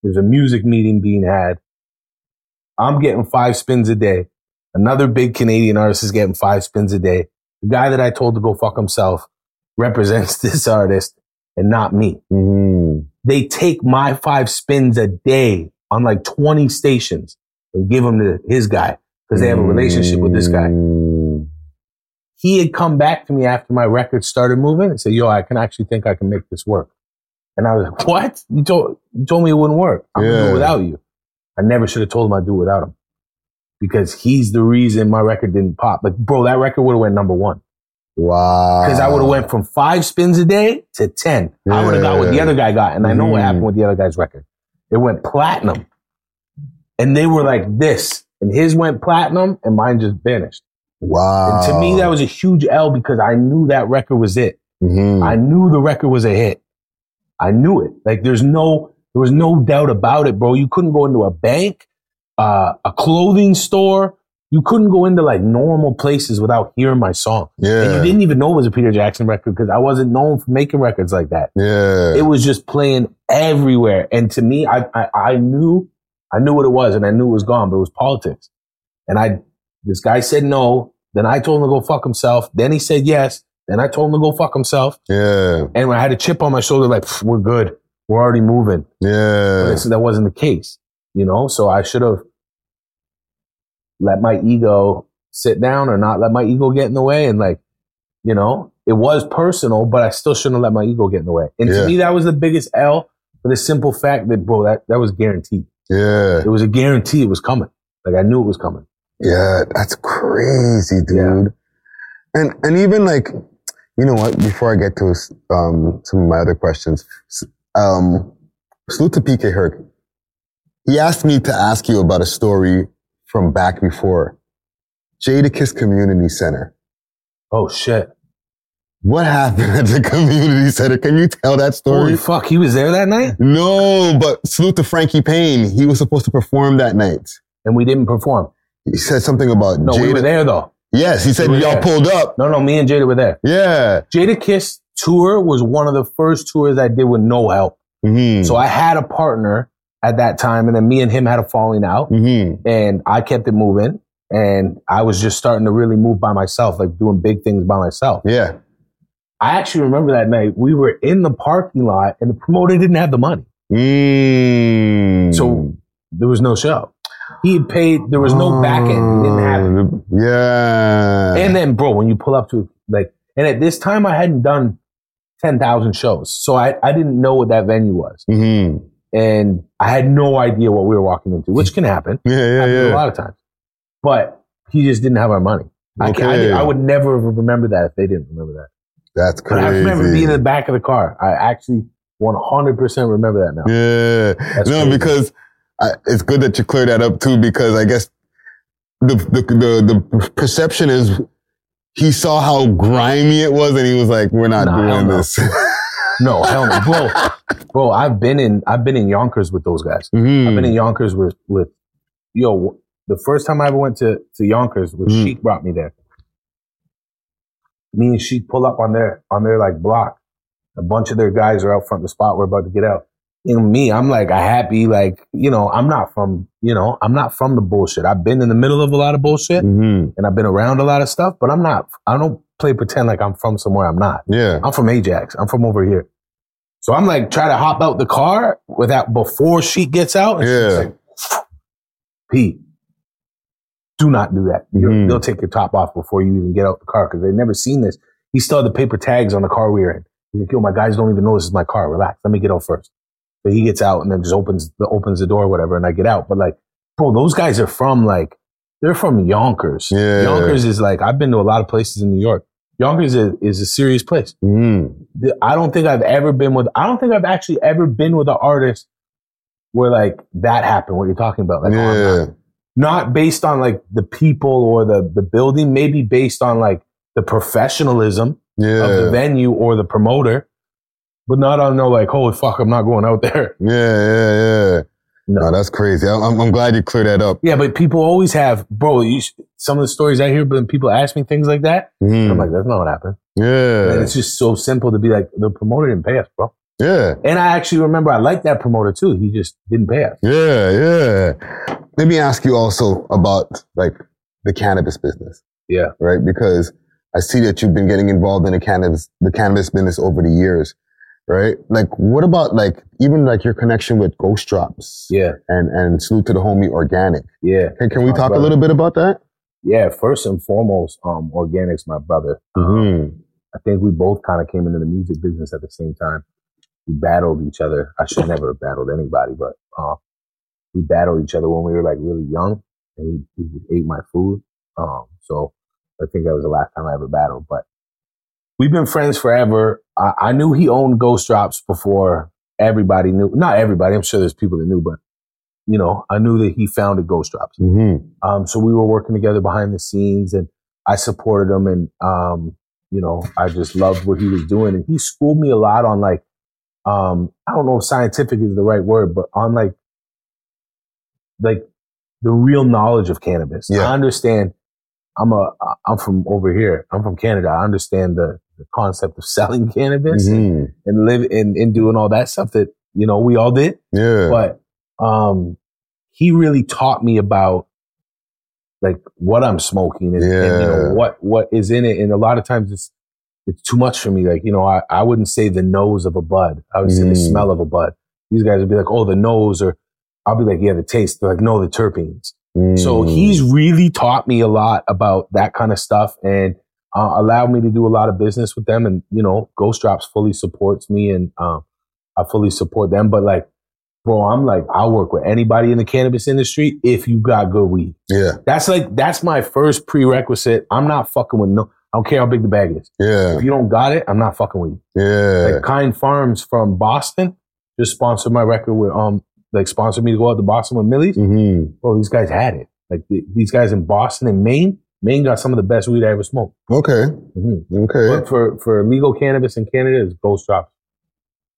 there's a music meeting being had. I'm getting 5 spins a day. Another big Canadian artist is getting 5 spins a day. The guy that I told to go fuck himself represents this artist and not me. Mm-hmm. They take my 5 spins a day on like 20 stations and give them to his guy because they have a relationship with this guy. He had come back to me after my record started moving and said, yo, I can actually think I can make this work. And I was like, what? You told me it wouldn't work. I'm going to do without you. I never should have told him I'd do without him because he's the reason my record didn't pop. But bro, that record would have went number 1. Wow. Because I would have went from 5 spins a day to 10. Yeah. I would have got what the other guy got. And I know what happened with the other guy's record. It went platinum. And they were like this. And his went platinum and mine just vanished. Wow. And to me, that was a huge L because I knew that record was it. Mm-hmm. I knew the record was a hit. I knew it. Like there was no doubt about it, bro. You couldn't go into a bank, a clothing store. You couldn't go into like normal places without hearing my song. Yeah. And you didn't even know it was a Peter Jackson record because I wasn't known for making records like that. Yeah. It was just playing everywhere. And to me, I knew what it was and I knew it was gone, but it was politics. And this guy said no. Then I told him to go fuck himself. Then he said yes. Then I told him to go fuck himself. Yeah. And when I had a chip on my shoulder, like, we're good. We're already moving. Yeah. But that wasn't the case, you know? So I should have let my ego sit down or not let my ego get in the way. And like, you know, it was personal, but I still shouldn't have let my ego get in the way. And to me, that was the biggest L for the simple fact that, bro, that was guaranteed. Yeah. It was a guarantee it was coming. Like, I knew it was coming. Yeah, that's crazy, dude. Yeah. And even like, you know what? Before I get to some of my other questions, salute to PK Herc. He asked me to ask you about a story from back before Jadakiss Community Center. Oh shit! What happened at the community center? Can you tell that story? Holy fuck! He was there that night? No, but salute to Frankie Payne. He was supposed to perform that night, and we didn't perform. He said something about Jada. No, we were there, though. Yes, he said y'all pulled up. No, me and Jada were there. Yeah. Jadakiss tour was one of the first tours I did with no help. Mm-hmm. So I had a partner at that time, and then me and him had a falling out. Mm-hmm. And I kept it moving, and I was just starting to really move by myself, like doing big things by myself. Yeah. I actually remember that night, we were in the parking lot, and the promoter didn't have the money. Mm. So there was no show. He had paid, there was no back end. He didn't have it. Yeah. And then, bro, when you pull up to, like, and at this time, I hadn't done 10,000 shows. So I didn't know what that venue was. Mm-hmm. And I had no idea what we were walking into, which can happen. Yeah. A lot of times. But he just didn't have our money. Okay. I would never remember that if they didn't remember that. That's crazy. But I remember being in the back of the car. I actually 100% remember that now. Yeah. That's crazy. Because... it's good that you cleared that up too, because I guess the perception is he saw how grimy it was and he was like, we're not doing this. No, hell no, bro. Bro, I've been in Yonkers with those guys. Mm-hmm. I've been in Yonkers with the first time I ever went to Yonkers was Sheik brought me there. Me and Sheik pull up on their like block. A bunch of their guys are out front of the spot. We're about to get out. And me, I'm like a happy, like, I'm not from the bullshit. I've been in the middle of a lot of bullshit and I've been around a lot of stuff, but I don't play pretend like I'm from somewhere I'm not. Yeah. I'm from Ajax. I'm from over here. So I'm like, try to hop out the car before she gets out. And she's like, Pete, do not do that. They'll take your top off before you even get out the car because they've never seen this. He still had the paper tags on the car we were in. He's like, yo, my guys don't even know this is my car. Relax. Let me get out first. But he gets out and then just opens the door or whatever, and I get out. But like, bro, those guys are from like, they're from Yonkers. Yeah. Yonkers is like, I've been to a lot of places in New York. Yonkers is a serious place. Mm. I don't think I've actually ever been with an artist where like that happened, what you're talking about. Like, not based on like the people or the building, maybe based on like the professionalism of the venue or the promoter. But not on no like, holy fuck, I'm not going out there. Yeah. No, that's crazy. I'm glad you cleared that up. Yeah, but people always have, bro, some of the stories I hear, but people ask me things like that. Mm. I'm like, that's not what happened. Yeah. And it's just so simple to be like, the promoter didn't pay us, bro. Yeah. And I actually remember I liked that promoter too. He just didn't pay us. Yeah. Let me ask you also about like the cannabis business. Yeah. Right? Because I see that you've been getting involved in the cannabis business over the years. Right? Like, what about, like, even, like, your connection with Ghost Drops? Yeah. And salute to the homie Organic. Yeah. Can we talk a little bit about that? Yeah, first and foremost, Organic's my brother. Mm-hmm. I think we both kind of came into the music business at the same time. We battled each other. I should never have battled anybody, but we battled each other when we were, like, really young. And he ate my food. So I think that was the last time I ever battled, but we've been friends forever. I knew he owned Ghost Drops before everybody knew. Not everybody. I'm sure there's people that knew, but, I knew that he founded Ghost Drops. Mm-hmm. So we were working together behind the scenes, and I supported him, and, I just loved what he was doing. And he schooled me a lot on, like, I don't know if scientific is the right word, but on, like the real knowledge of cannabis. Yeah. I understand. I'm from over here. I'm from Canada. I understand the concept of selling cannabis and live and doing all that stuff that, we all did. Yeah. But he really taught me about like what I'm smoking and what is in it. And a lot of times it's too much for me. Like, I wouldn't say the nose of a bud. I would say the smell of a bud. These guys would be like, oh, the nose, or I'll be like, yeah, the taste. They're like, no, the terpenes. So he's really taught me a lot about that kind of stuff and allowed me to do a lot of business with them. And, Ghost Drops fully supports me and I fully support them. But like, bro, I'm like, I'll work with anybody in the cannabis industry if you got good weed. Yeah. That's my first prerequisite. I'm not fucking with I don't care how big the bag is. Yeah. If you don't got it, I'm not fucking with you. Yeah. Like Kind Farms from Boston just sponsored my record with, sponsored me to go out to Boston with Millie's. Mm-hmm. Bro, these guys had it. Like, these guys in Boston and Maine got some of the best weed I ever smoked. Okay. Mm-hmm. Okay. But for legal cannabis in Canada, it's Ghost Drops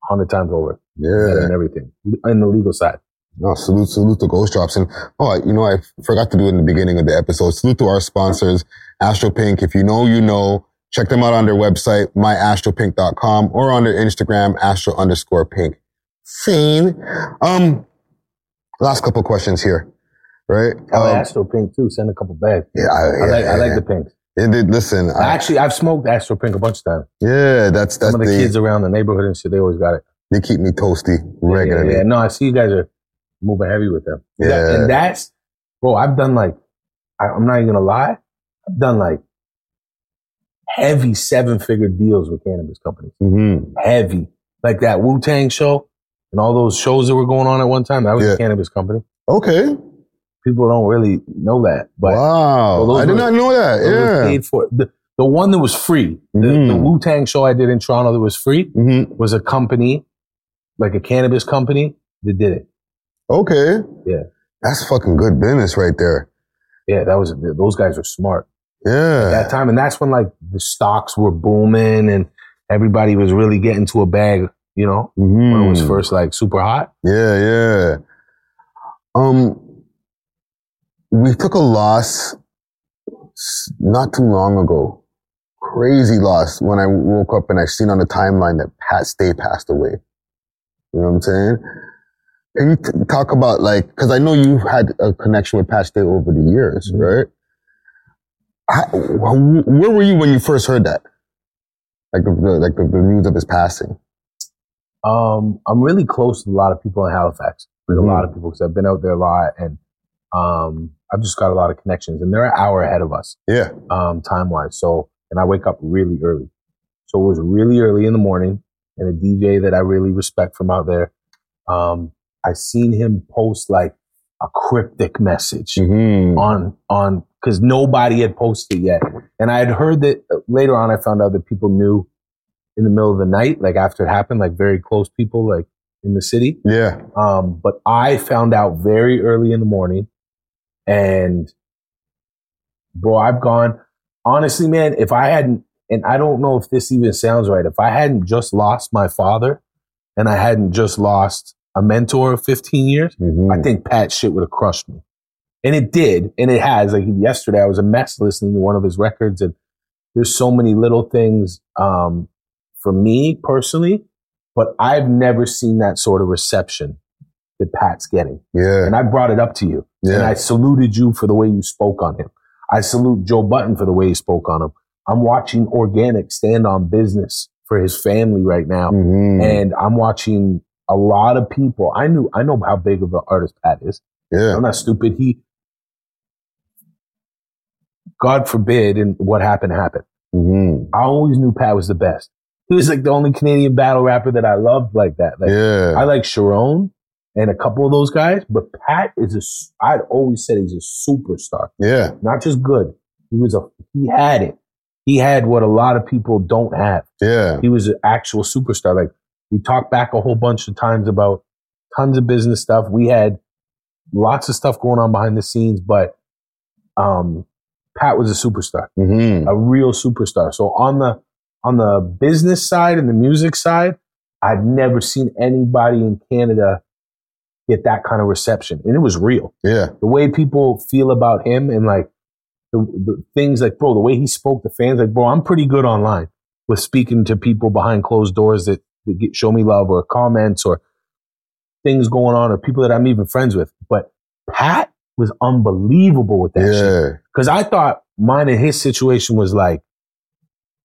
100 times over. Yeah. And everything. On the legal side. No, salute to Ghost Drops. And, I forgot to do it in the beginning of the episode. Salute to our sponsors, Astro Pink. If you know, you know. Check them out on their website, myastropink.com, or on their Instagram, astro_pink. Scene. Last couple questions here, right? I like Astro Pink too. Send a couple bags. Yeah, I like the pinks. Listen, I've smoked Astro Pink a bunch of times. Yeah, that's some of the kids around the neighborhood and shit. They always got it. They keep me toasty regularly. Yeah. No, I see you guys are moving heavy with them. Yeah, and that's, bro. I've done like, I'm not even gonna lie. I've done like heavy 7-figure deals with cannabis companies. Mm-hmm. Heavy, like that Wu-Tang show. And all those shows that were going on at one time, that was a cannabis company. Okay. People don't really know that. But wow. So I did not know that. Yeah. Paid for it. The one that was free, the Wu-Tang show I did in Toronto that was free, was a company, like a cannabis company, that did it. Okay. Yeah. That's fucking good business right there. Yeah, those guys were smart. Yeah. At that time. And that's when like the stocks were booming and everybody was really getting to a bag you know, when it was first like super hot. Yeah, yeah. We took a loss not too long ago. Crazy loss when I woke up and I seen on the timeline that Pat Stay passed away. You know what I'm saying? And you talk about like, because I know you had a connection with Pat Stay over the years, right? Where were you when you first heard that? Like the news of his passing? I'm really close to a lot of people in Halifax. Like a lot of people, because I've been out there a lot, and I've just got a lot of connections, and they're an hour ahead of us. Yeah. Time-wise. So, and I wake up really early. So it was really early in the morning, and a DJ that I really respect from out there, I seen him post like a cryptic message on because nobody had posted yet. And I had heard that later on, I found out that people knew in the middle of the night, like after it happened, like very close people, like in the city. Yeah. But I found out very early in the morning, and bro, I've gone, honestly, man, if I hadn't, and I don't know if this even sounds right, if I hadn't just lost my father and I hadn't just lost a mentor of 15 years, I think Pat shit would have crushed me. And it did. And it has. Like yesterday, I was a mess listening to one of his records, and there's so many little things for me personally, but I've never seen that sort of reception that Pat's getting. Yeah. And I brought it up to you. Yeah. And I saluted you for the way you spoke on him. I salute Joe Button for the way he spoke on him. I'm watching Organic stand on business for his family right now. And I'm watching a lot of people. I know how big of an artist Pat is. Yeah. I'm not stupid. He, God forbid, and what happened happened. I always knew Pat was the best. He was like the only Canadian battle rapper that I loved like that. Like, yeah. I like Sharon and a couple of those guys, but Pat is a, I'd always said he's a superstar. Yeah. Not just good. He had it. He had what a lot of people don't have. Yeah. He was an actual superstar. Like, we talked back a whole bunch of times about tons of business stuff. We had lots of stuff going on behind the scenes, but Pat was a superstar, a real superstar. So on the business side and the music side, I've never seen anybody in Canada get that kind of reception. And it was real. Yeah. The way people feel about him, and like the things like, bro, the way he spoke to fans, like, bro, I'm pretty good online with speaking to people behind closed doors that show me love or comments or things going on or people that I'm even friends with. But Pat was unbelievable with that shit. Because I thought mine and his situation was like,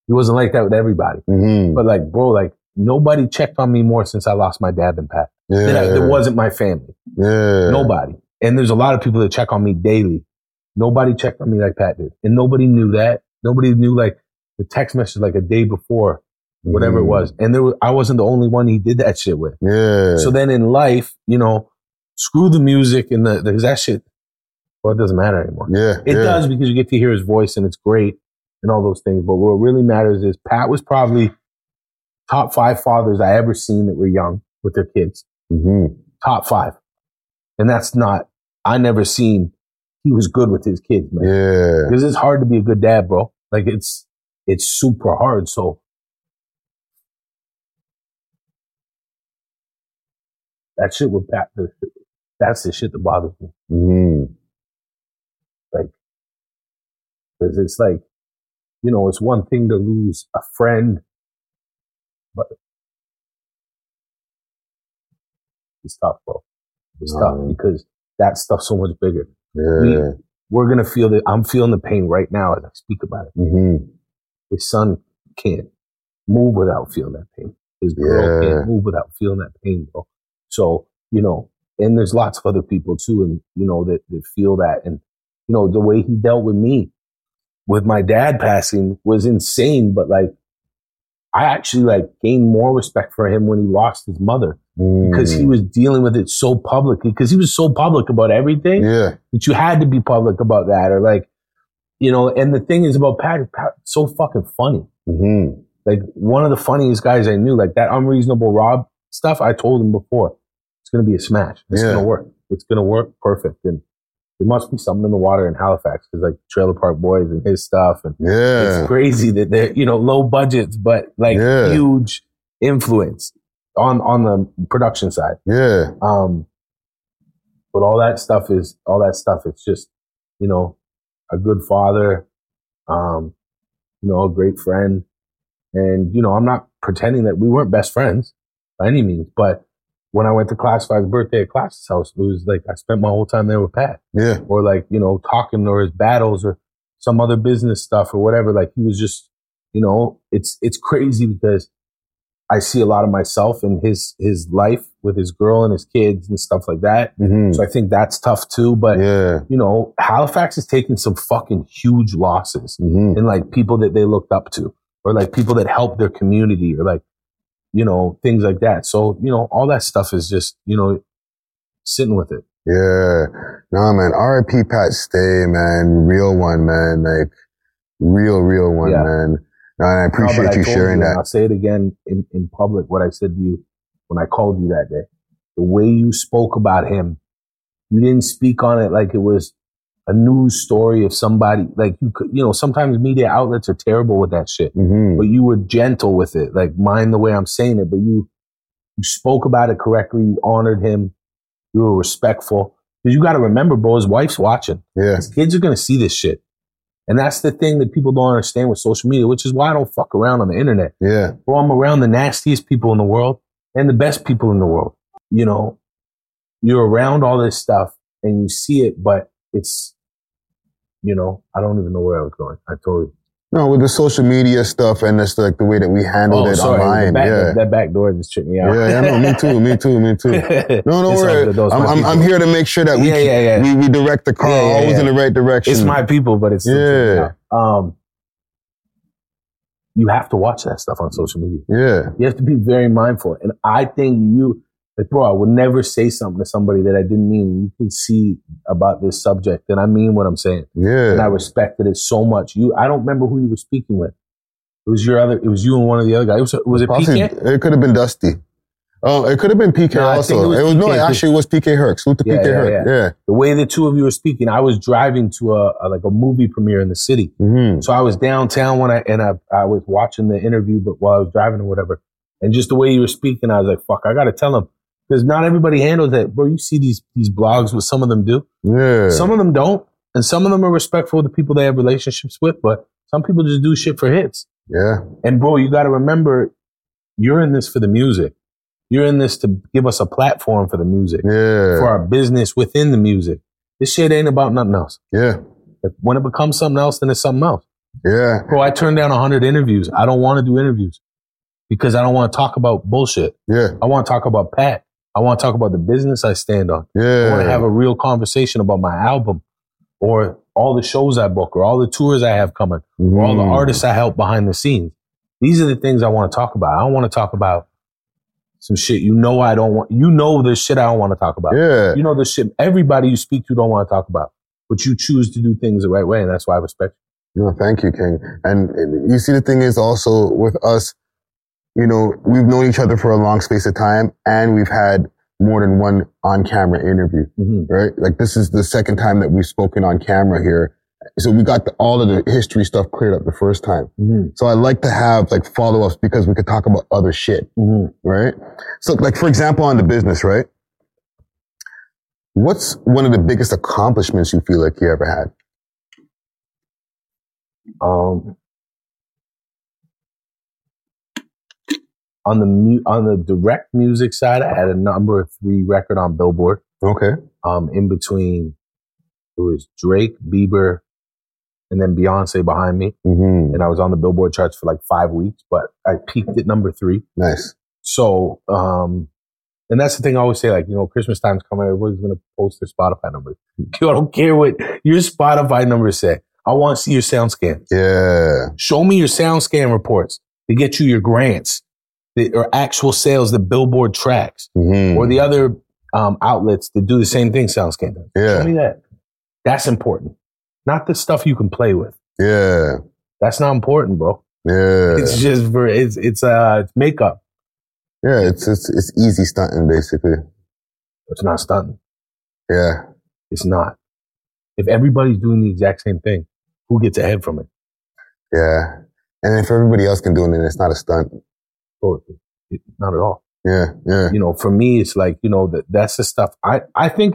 it wasn't like that with everybody. But like, bro, like nobody checked on me more since I lost my dad than Pat. It wasn't my family. Nobody. And there's a lot of people that check on me daily. Nobody checked on me like Pat did. And nobody knew that. Nobody knew like the text message like a day before, whatever it was. And I wasn't the only one he did that shit with. Yeah. So then in life, you know, screw the music and there's that shit. Well, it doesn't matter anymore. Yeah. It does, because you get to hear his voice and it's great and all those things. But what really matters is Pat was probably top 5 fathers I ever seen that were young with their kids. Top 5. And that's not, I never seen he was good with his kids, man. Yeah. Because it's hard to be a good dad, bro. Like it's super hard. So that shit with Pat, that's the shit that bothers me. Like, because it's like, you know, it's one thing to lose a friend, but it's tough, bro. It's tough because that stuff's so much bigger. Yeah. We're going to feel that. I'm feeling the pain right now as I speak about it. His son can't move without feeling that pain. His girl can't move without feeling that pain, bro. So, you know, and there's lots of other people too, and you know, that feel that. And, you know, the way he dealt with me, with my dad passing, was insane. But like, I actually like gained more respect for him when he lost his mother, because he was dealing with it so publicly, because he was so public about everything that you had to be public about that. Or like, you know, and the thing is about Pat so fucking funny. Like one of the funniest guys I knew, like that Unreasonable Rob stuff, I told him before, it's going to be a smash. It's going to work. It's going to work perfect. And there must be something in the water in Halifax, because like Trailer Park Boys and his stuff. And it's crazy that they're, you know, low budgets, but like huge influence on the production side. Yeah. But all that stuff is just, you know, a good father, you know, a great friend. And, you know, I'm not pretending that we weren't best friends by any means, but when I went to Class 5's birthday at Class's house, it was like I spent my whole time there with Pat. Yeah. Or like, you know, talking or his battles or some other business stuff or whatever. Like he was just, you know, it's crazy because I see a lot of myself in his life with his girl and his kids and stuff like that. Mm-hmm. So I think that's tough too. But, yeah, you know, Halifax is taking some fucking huge losses mm-hmm. in like people that they looked up to or like people that helped their community or like, you know, things like that. So, you know, all that stuff is just, you know, sitting with it. Yeah. Nah, man. R.I.P. Pat Stay, man. Real one, man. Like, real one, yeah. Man. And I appreciate you sharing that. I'll say it again in public, what I said to you when I called you that day. The way you spoke about him, you didn't speak on it like it was a news story of somebody. Like, you could, you know, sometimes media outlets are terrible with that shit. Mm-hmm. But you were gentle with it. Like, mind the way I'm saying it. But you spoke about it correctly. You honored him. You were respectful. Because you got to remember, bro, his wife's watching. Yeah. His kids are going to see this shit. And that's the thing that people don't understand with social media, which is why I don't fuck around on the internet. Yeah. Bro, I'm around the nastiest people in the world and the best people in the world. You know, you're around all this stuff and you see it, but it's, you know, I don't even know where I was going. I told you. No, with the social media stuff and that's like the way that we handled online. That back door just tripped me out. Yeah, no, me too. No, I'm here to make sure that we direct the car always in the right direction. It's my people, but it's yeah. You have to watch that stuff on social media. Yeah, you have to be very mindful. And I think you, like, bro, I would never say something to somebody that I didn't mean. You can see about this subject, and I mean what I'm saying. Yeah. And I respected it so much. I don't remember who you were speaking with. It was you and one of the other guys. Was it possibly, PK? It could have been Dusty. Oh, it could have been PK also. It was PK Herc. Salute to PK Herc. Yeah. The way the two of you were speaking, I was driving to a movie premiere in the city. Mm-hmm. So I was downtown when I was watching the interview, but while I was driving or whatever, and just the way you were speaking, I was like, fuck, I got to tell him. Because not everybody handles that. Bro, you see these blogs, what some of them do. Yeah. Some of them don't. And some of them are respectful of the people they have relationships with. But some people just do shit for hits. Yeah. And, bro, you got to remember, you're in this for the music. You're in this to give us a platform for the music. Yeah. For our business within the music. This shit ain't about nothing else. Yeah. When it becomes something else, then it's something else. Yeah. Bro, I turned down 100 interviews. I don't want to do interviews because I don't want to talk about bullshit. Yeah. I want to talk about Pat. I want to talk about the business I stand on. Yeah. I want to have a real conversation about my album or all the shows I book or all the tours I have coming or all the artists I help behind the scenes. These are the things I want to talk about. I don't want to talk about some shit you know I don't want. You know the shit I don't want to talk about. Yeah. You know the shit everybody you speak to don't want to talk about, but you choose to do things the right way, and that's why I respect you. No, thank you, King. And you see, the thing is also with us, you know, we've known each other for a long space of time and we've had more than one on-camera interview, mm-hmm. right? Like, this is the second time that we've spoken on camera here. So we got all of the history stuff cleared up the first time. Mm-hmm. So I like to have like follow-ups because we could talk about other shit, mm-hmm. right? So like, for example, on the business, right? What's one of the biggest accomplishments you feel like you ever had? On the direct music side, I had a number 3 record on Billboard. Okay. In between, it was Drake, Bieber, and then Beyonce behind me. Mm-hmm. And I was on the Billboard charts for like 5 weeks, but I peaked at number 3. Nice. So, and that's the thing I always say, like, you know, Christmas time's coming, everybody's going to post their Spotify numbers. Yo, I don't care what your Spotify numbers say. I want to see your sound scan. Yeah. Show me your sound scan reports to get you your grants. Or actual sales that Billboard tracks mm-hmm. or the other outlets that do the same thing SoundScan does. Yeah. Show me that. That's important. Not the stuff you can play with. Yeah. That's not important, bro. Yeah. It's just for it's makeup. Yeah, it's easy stunting basically. It's not stunting. Yeah. It's not. If everybody's doing the exact same thing, who gets ahead from it? Yeah. And if everybody else can do it, then it's not a stunt. Not at all. Yeah. You know, for me, it's like, you know, that's the stuff. I think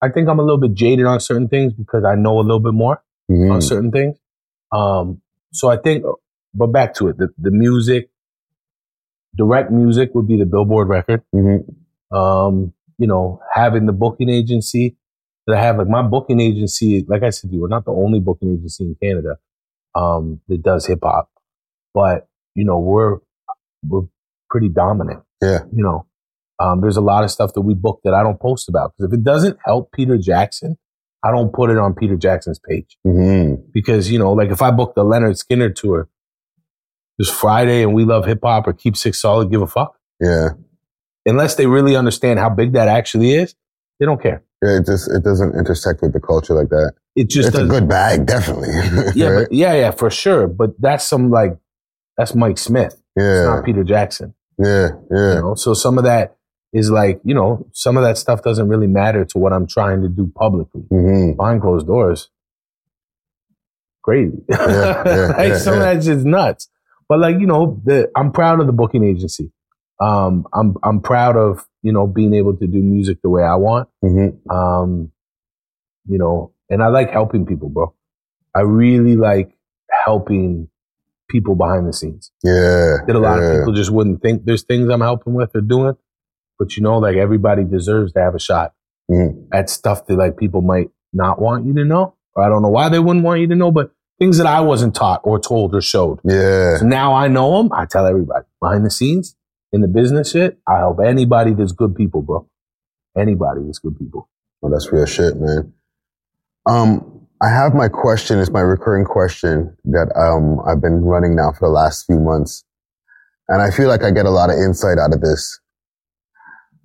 I'm a little bit jaded on certain things because I know a little bit more on certain things. So I think, but back to it, the music, direct music would be the Billboard record. Mm-hmm. You know, having the booking agency that I have, like my booking agency, like I said, we're not the only booking agency in Canada that does hip hop, but you know, we're pretty dominant. Yeah. You know, there's a lot of stuff that we book that I don't post about because if it doesn't help Peter Jackson, I don't put it on Peter Jackson's page because, you know, like if I book the Lynyrd Skynyrd tour this Friday and We Love Hip Hop or Keep Six Solid, give a fuck. Yeah. Unless they really understand how big that actually is, they don't care. Yeah, it doesn't intersect with the culture like that. It's a good bag, definitely. Yeah, right? yeah, for sure. But that's Mike Smith. Yeah. It's not Peter Jackson. Yeah. You know? So some of that is like, you know, some of that stuff doesn't really matter to what I'm trying to do publicly. Mm-hmm. Behind closed doors, crazy. Some of that's just nuts. But like, you know, I'm proud of the booking agency. I'm proud of, you know, being able to do music the way I want. Mm-hmm. You know, and I like helping people, bro. I really like helping people behind the scenes. Yeah. That a lot of people just wouldn't think. There's things I'm helping with or doing, but you know, like everybody deserves to have a shot at stuff that like people might not want you to know, or I don't know why they wouldn't want you to know, but things that I wasn't taught or told or showed. Yeah. So now I know them. I tell everybody behind the scenes. In the business shit, I help anybody that's good people, bro. Anybody that's good people. Well, that's real shit, man. I have my question. It's my recurring question that I've been running now for the last few months. And I feel like I get a lot of insight out of this.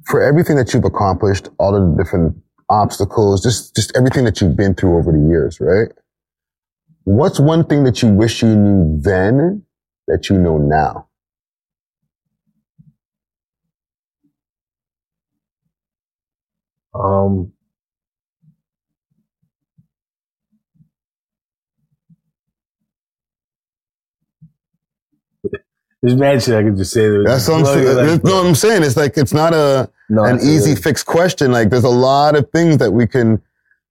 For everything that you've accomplished, all of the different obstacles, just everything that you've been through over the years, right? What's one thing that you wish you knew then that you know now? There's mad shit I could just say. That's what I'm saying. No, I'm saying it's like it's not an easy fixed question. Like there's a lot of things that we can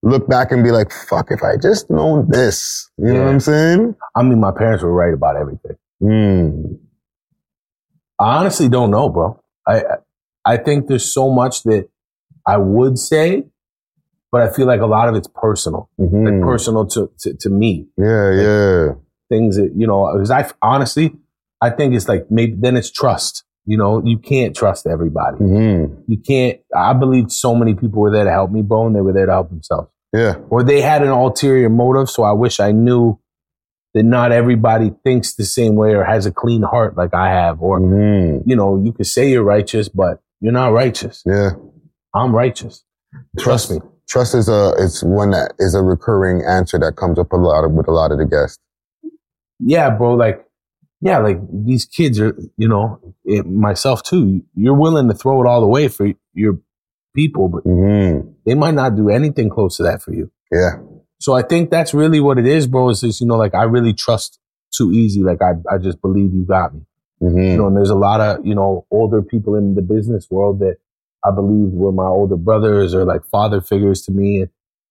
look back and be like, "Fuck, if I just known this," you know what I'm saying? I mean, my parents were right about everything. I honestly don't know, bro. I think there's so much that I would say, but I feel like a lot of it's personal, like personal to me. Yeah. Things that, you know, because I think it's like maybe then it's trust. You know, you can't trust everybody. You can't. I believe so many people were there to help me, bro, and they were there to help themselves. Yeah. Or they had an ulterior motive. So I wish I knew that not everybody thinks the same way or has a clean heart like I have. Or, you know, you could say you're righteous, but you're not righteous. Yeah. I'm righteous. Trust me. Trust is it's one that is a recurring answer that comes up with a lot of the guests. Yeah, bro. Like these kids are, you know, myself too. You're willing to throw it all away for your people, but they might not do anything close to that for you. Yeah. So I think that's really what it is, bro. Is this, you know, like I really trust too easy. Like I just believe you got me. You know, and there's a lot of, you know, older people in the business world that I believe were my older brothers or like father figures to me, and,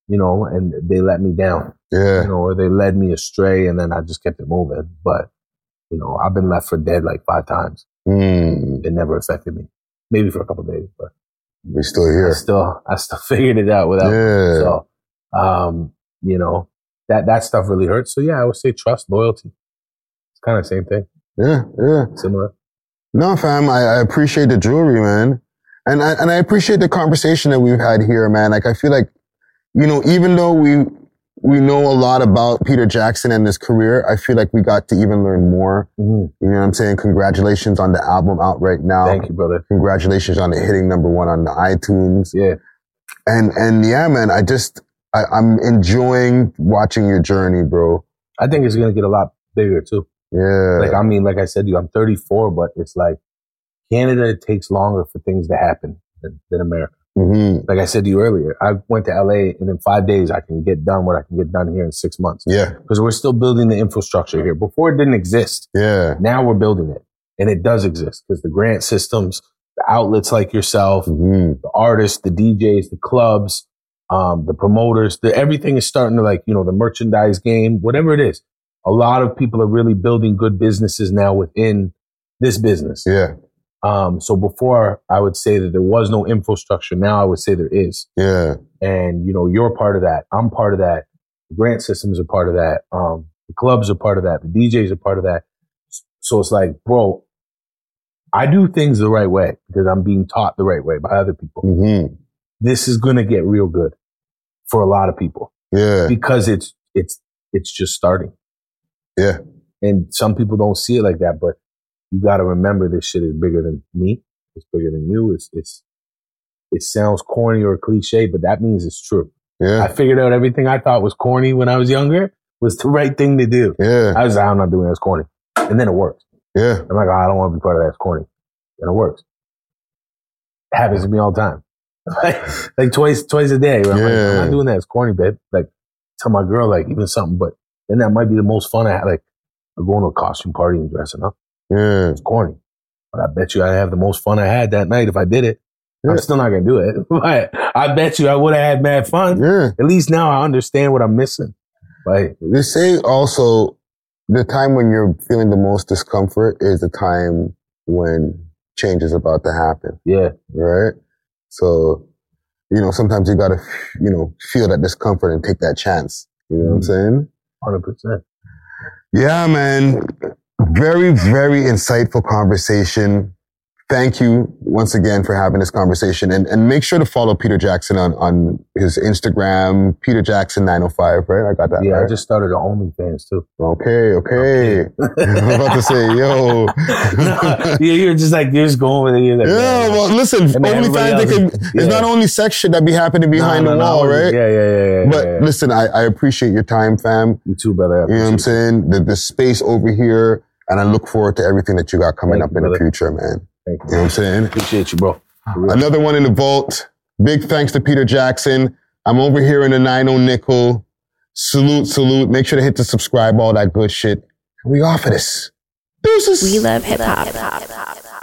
you know, and they let me down, you know, or they led me astray and then I just kept it moving. But, you know, I've been left for dead like 5 times. It never affected me. Maybe for a couple of days, but we're still here. I still figured it out without me. So, you know, that stuff really hurts. So yeah, I would say trust, loyalty. It's kind of the same thing. Yeah. Similar. No, fam, I appreciate the jewelry, man. And I appreciate the conversation that we've had here, man. Like, I feel like, you know, even though we know a lot about Peter Jackson and his career, I feel like we got to even learn more. You know what I'm saying? Congratulations on the album out right now. Thank you, brother. Congratulations on it hitting number 1 on the iTunes. Yeah. And yeah, man, I'm enjoying watching your journey, bro. I think it's going to get a lot bigger too. Yeah. Like, I mean, like I said to you, I'm 34, but it's like, Canada, it takes longer for things to happen than America. Like I said to you earlier, I went to LA and in 5 days I can get done what I can get done here in 6 months. Yeah. Because we're still building the infrastructure here. Before it didn't exist. Yeah. Now we're building it. And it does exist because the grant systems, the outlets like yourself, the artists, the DJs, the clubs, the promoters, everything is starting to, like, you know, the merchandise game, whatever it is. A lot of people are really building good businesses now within this business. Yeah. So before I would say that there was no infrastructure. Now I would say there is. Yeah. And, you know, you're part of that. I'm part of that. The grant systems are part of that. The clubs are part of that. The DJs are part of that. So it's like, bro, I do things the right way because I'm being taught the right way by other people. Mm-hmm. This is going to get real good for a lot of people. Yeah. Because it's just starting. Yeah. And some people don't see it like that, but you got to remember this shit is bigger than me. It's bigger than you. It sounds corny or cliche, but that means it's true. Yeah. I figured out everything I thought was corny when I was younger was the right thing to do. Yeah. I was like, I'm not doing that's corny. And then it works. Yeah. I'm like, oh, I don't want to be part of that. It's corny. And it works. It happens to me all the time. like twice a day. Right? Yeah. I'm not doing that. It's corny, babe. Like, tell my girl, like, even something, but then that might be the most fun I had. Like, I'm going to a costume party and dressing up. Yeah. It's corny. But I bet you I'd have the most fun I had that night if I did it. Yeah. I'm still not going to do it. But I bet you I would have had mad fun. Yeah. At least now I understand what I'm missing. Like, they say also the time when you're feeling the most discomfort is the time when change is about to happen. Yeah. Right? So, you know, sometimes you got to, you know, feel that discomfort and take that chance. You know what I'm saying? 100%. Yeah, man. Very, very insightful conversation. Thank you once again for having this conversation. And make sure to follow Peter Jackson on his Instagram, Peter Jackson 905, right? I got that. Yeah, right? I just started the OnlyFans too. Okay. I was about to say, yo. No, you're just like, you're just going with it. You're like, yeah, man. Well, listen, OnlyFans, it's not only sex shit that be happening behind the wall, right? Yeah. But listen, I appreciate your time, fam. You too, brother. You know what I'm saying? The space over here, and I look forward to everything that you got coming up in the future, man. Thank you. You know what I'm saying? Appreciate you, bro. Another one in the vault. Big thanks to Peter Jackson. I'm over here in the 90 nickel. Salute. Make sure to hit the subscribe, all that good shit. We off of this. Deuces. We love hip hop.